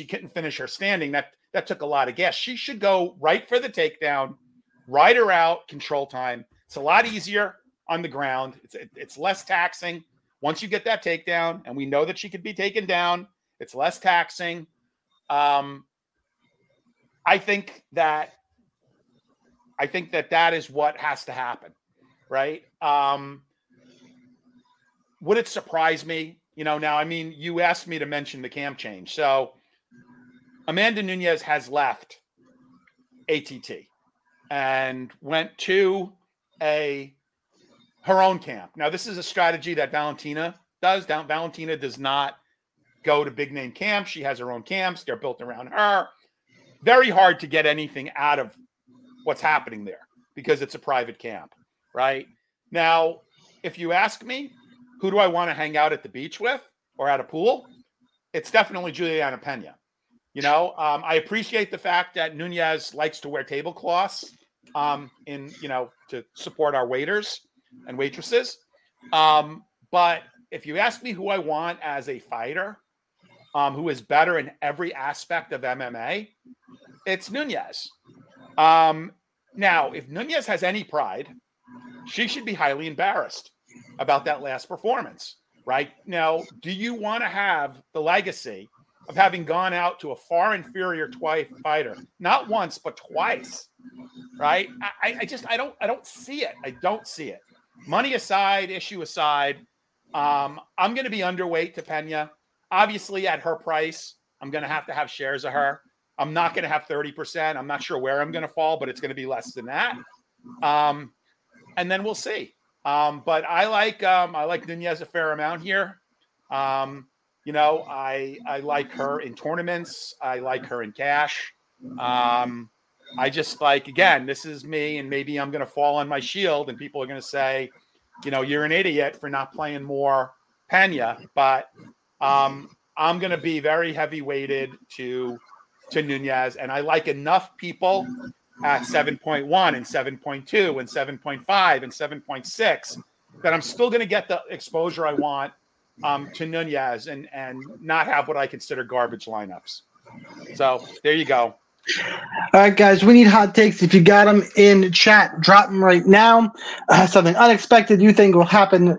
couldn't finish her standing, that took a lot of guess. She should go right for the takedown, ride her out, control time. It's a lot easier on the ground. It's less taxing. Once you get that takedown, and we know that she could be taken down, it's less taxing. I think that is what has to happen, right? Would it surprise me? You know, now, I mean, you asked me to mention the camp change. So Amanda Nunes has left ATT and went to her own camp. Now, this is a strategy that Valentina does. Valentina does not go to big name camps. She has her own camps. They're built around her. Very hard to get anything out of what's happening there because it's a private camp, right? Now, if you ask me, who do I want to hang out at the beach with or at a pool? It's definitely Julianna Peña. You know, I appreciate the fact that Nunes likes to wear tablecloths in, you know, to support our waiters and waitresses. But if you ask me who I want as a fighter, who is better in every aspect of MMA, it's Nunes. Now, if Nunes has any pride, she should be highly embarrassed about that last performance, right? Now, do you want to have the legacy of having gone out to a far inferior fighter, not once, but twice, right? I just don't see it. Money aside, issue aside, I'm going to be underweight to Peña. Obviously, at her price, I'm going to have shares of her. I'm not going to have 30%. I'm not sure where I'm going to fall, but it's going to be less than that. And then we'll see. But I like Nunes a fair amount here. You know, I like her in tournaments. I like her in cash. I just like, again, this is me, and maybe I'm going to fall on my shield and people are going to say, you know, you're an idiot for not playing more Peña. But I'm going to be very heavy weighted to Nunes, and I like enough people at 7.1 and 7.2 and 7.5 and 7.6 that I'm still going to get the exposure I want to Nunes and not have what I consider garbage lineups. So there you go. All right, guys, we need hot takes. If you got them in chat, drop them right now. Something unexpected you think will happen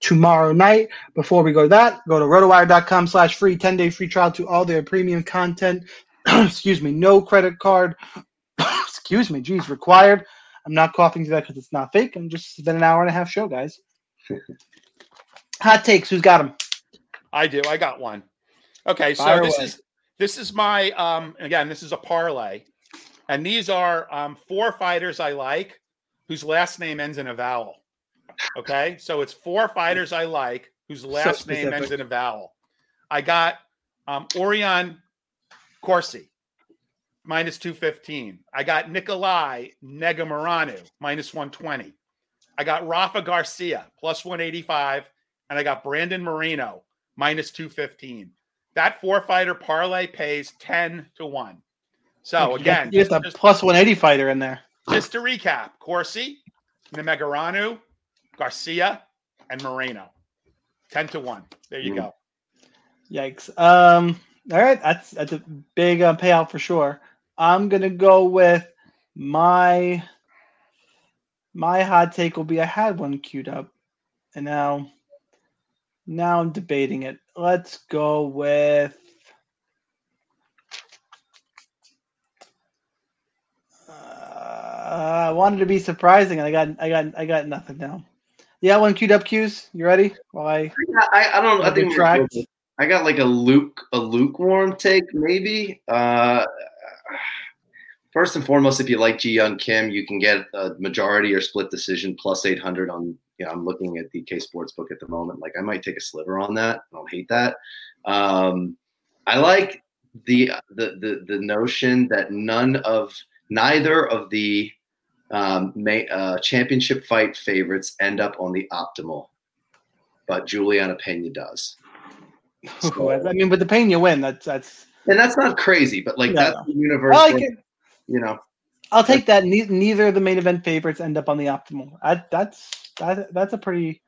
tomorrow night. Before we go to that, go to rotowire.com/free 10-day free trial to all their premium content. Excuse me, no credit card. Excuse me, geez, required. I'm not coughing to that because it's not fake. I'm just, it's been an hour and a half show, guys. Hot takes, who's got them? I do. I got one. Okay, so this is my again, this is a parlay, and these are four fighters I like whose last name ends in a vowel. Okay, so it's four fighters I like whose last name ends in a vowel. I got Orion Kasuke, minus 215. I got Nikolai Negumereanu, minus 120. I got Rafa Garcia, plus 185. And I got Brandon Morono, minus 215. That four-fighter parlay pays 10-1. So, again, you get the plus 180 fighter in there. Just to recap, Kasuke, Negumereanu, Garcia, and Morono. 10-1. There you go. Yikes. All right, that's a big payout for sure. I'm going to go with my hot take will be I had one queued up, and now I'm debating it. Let's go with I wanted to be surprising, and I got nothing now. Yeah, one queued up, Q's. You ready? Well, I don't know. I think I got like a lukewarm take, maybe. First and foremost, if you like Gian Kim, you can get a majority or split decision plus 800 on. You know, I'm looking at DK Sportsbook at the moment. Like I might take a sliver on that. I don't hate that. I like the notion that neither of the championship fight favorites end up on the optimal, but Julianna Peña does. So, I mean, but the pain you win, that's and that's not crazy, but like that's the universe. I like it. You know, I'll take that. Neither of the main event favorites end up on the optimal. That's a pretty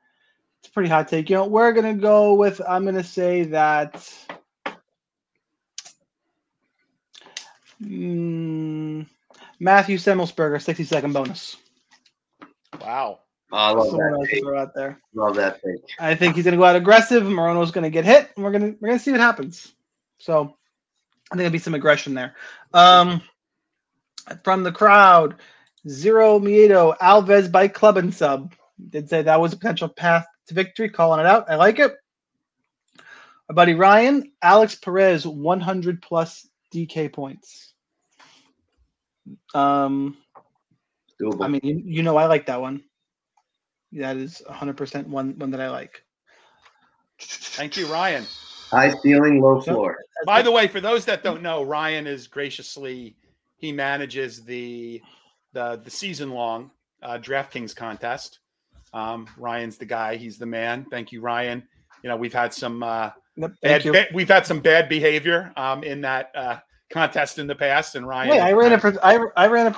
hot take. You know, we're gonna go with. I'm gonna say that. Matthew Semelsberger 60-second bonus. Wow. I love that out there. Love that thing. I think he's going to go out aggressive. Morono's going to get hit, and we're going to see what happens. So I think there'll be some aggression there. From the crowd, Zero Miedo, Alves by club and sub. Did say that was a potential path to victory. Calling it out. I like it. Our buddy Ryan, Alex Perez, 100+ DK points. Doable. I mean, you know I like that one. That is 100% one that I like. Thank you, Ryan. High ceiling, low floor. By the way, for those that don't know, Ryan is graciously, he manages the season-long DraftKings contest. Ryan's the guy. He's the man. Thank you, Ryan. You know, we've had some bad behavior in that contest in the past, and Ryan. Yeah, I ran it for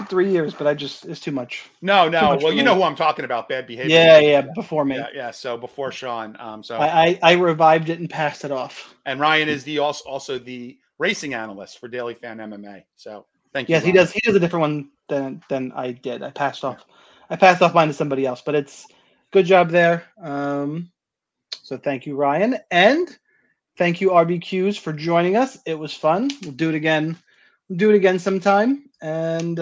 3 years, but it's too much. No. Well, you know who I'm talking about. Bad behavior. Yeah. Before me. Yeah. So before Sean. So I revived it and passed it off. And Ryan is also the racing analyst for Daily Fan MMA. So thank you. Yes, Ryan. He does. He does a different one than I did. I passed off mine to somebody else, but it's good job there. So thank you, Ryan. And thank you, RBQs, for joining us. It was fun. We'll do it again. We'll do it again sometime. And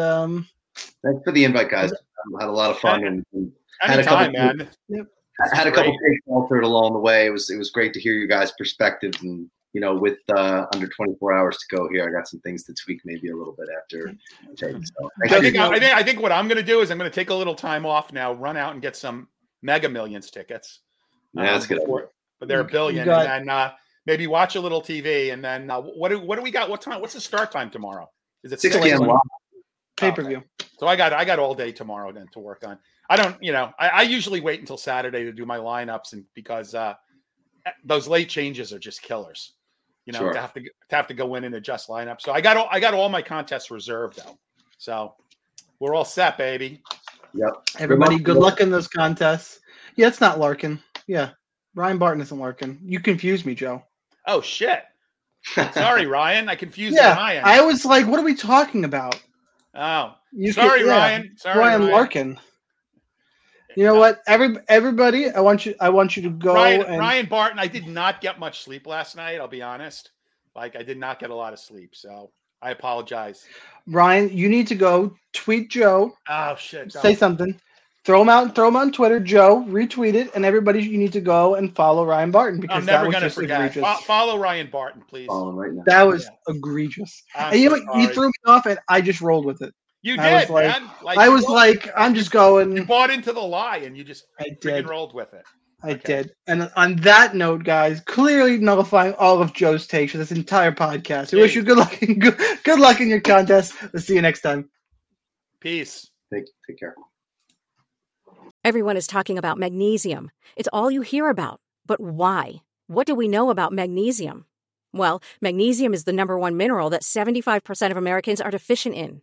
thanks for the invite, guys. I had a lot of fun and had a couple. Man. Yep. I had a couple things altered along the way. It was great to hear you guys' perspectives, and with under 24 hours to go here, I got some things to tweak maybe a little bit after. So I think what I'm going to do is I'm going to take a little time off now, run out and get some Mega Millions tickets. Yeah, that's good. But they're $1 billion, and then maybe watch a little TV, and then what do we got? What time? What's the start time tomorrow? Is it 6 p.m. pay-per-view? Okay. So I got all day tomorrow then to work on. I usually wait until Saturday to do my lineups, and because those late changes are just killers. Sure. to have to go in and adjust lineup. So I got all my contests reserved though. So we're all set, baby. Yep. Everybody, good luck in those contests. Yeah, it's not Larkin. Yeah, Ryan Barton isn't Larkin. You confused me, Joe. Oh shit! Sorry, Ryan. I confused Ryan. I was like, "What are we talking about?" Oh, Ryan. Sorry, Ryan Larkin. You know what? Everybody, I want you to go. Ryan Barton, I did not get much sleep last night. I'll be honest. I did not get a lot of sleep, so I apologize. Ryan, you need to go tweet Joe. Oh shit! Say something. Throw him out on Twitter, Joe. Retweet it, and everybody, you need to go and follow Ryan Barton because I'm never going to forget. Follow Ryan Barton, please. Follow him right now. That was egregious. And you threw me off, and I just rolled with it. You did, man. I'm just going. You bought into the lie, and you just freaking rolled with it. I did. And on that note, guys, clearly nullifying all of Joe's takes for this entire podcast. Jeez. We wish you good luck. Good luck in your contest. We'll see you next time. Peace. Take care. Everyone is talking about magnesium. It's all you hear about. But why? What do we know about magnesium? Well, magnesium is the #1 mineral that 75% of Americans are deficient in.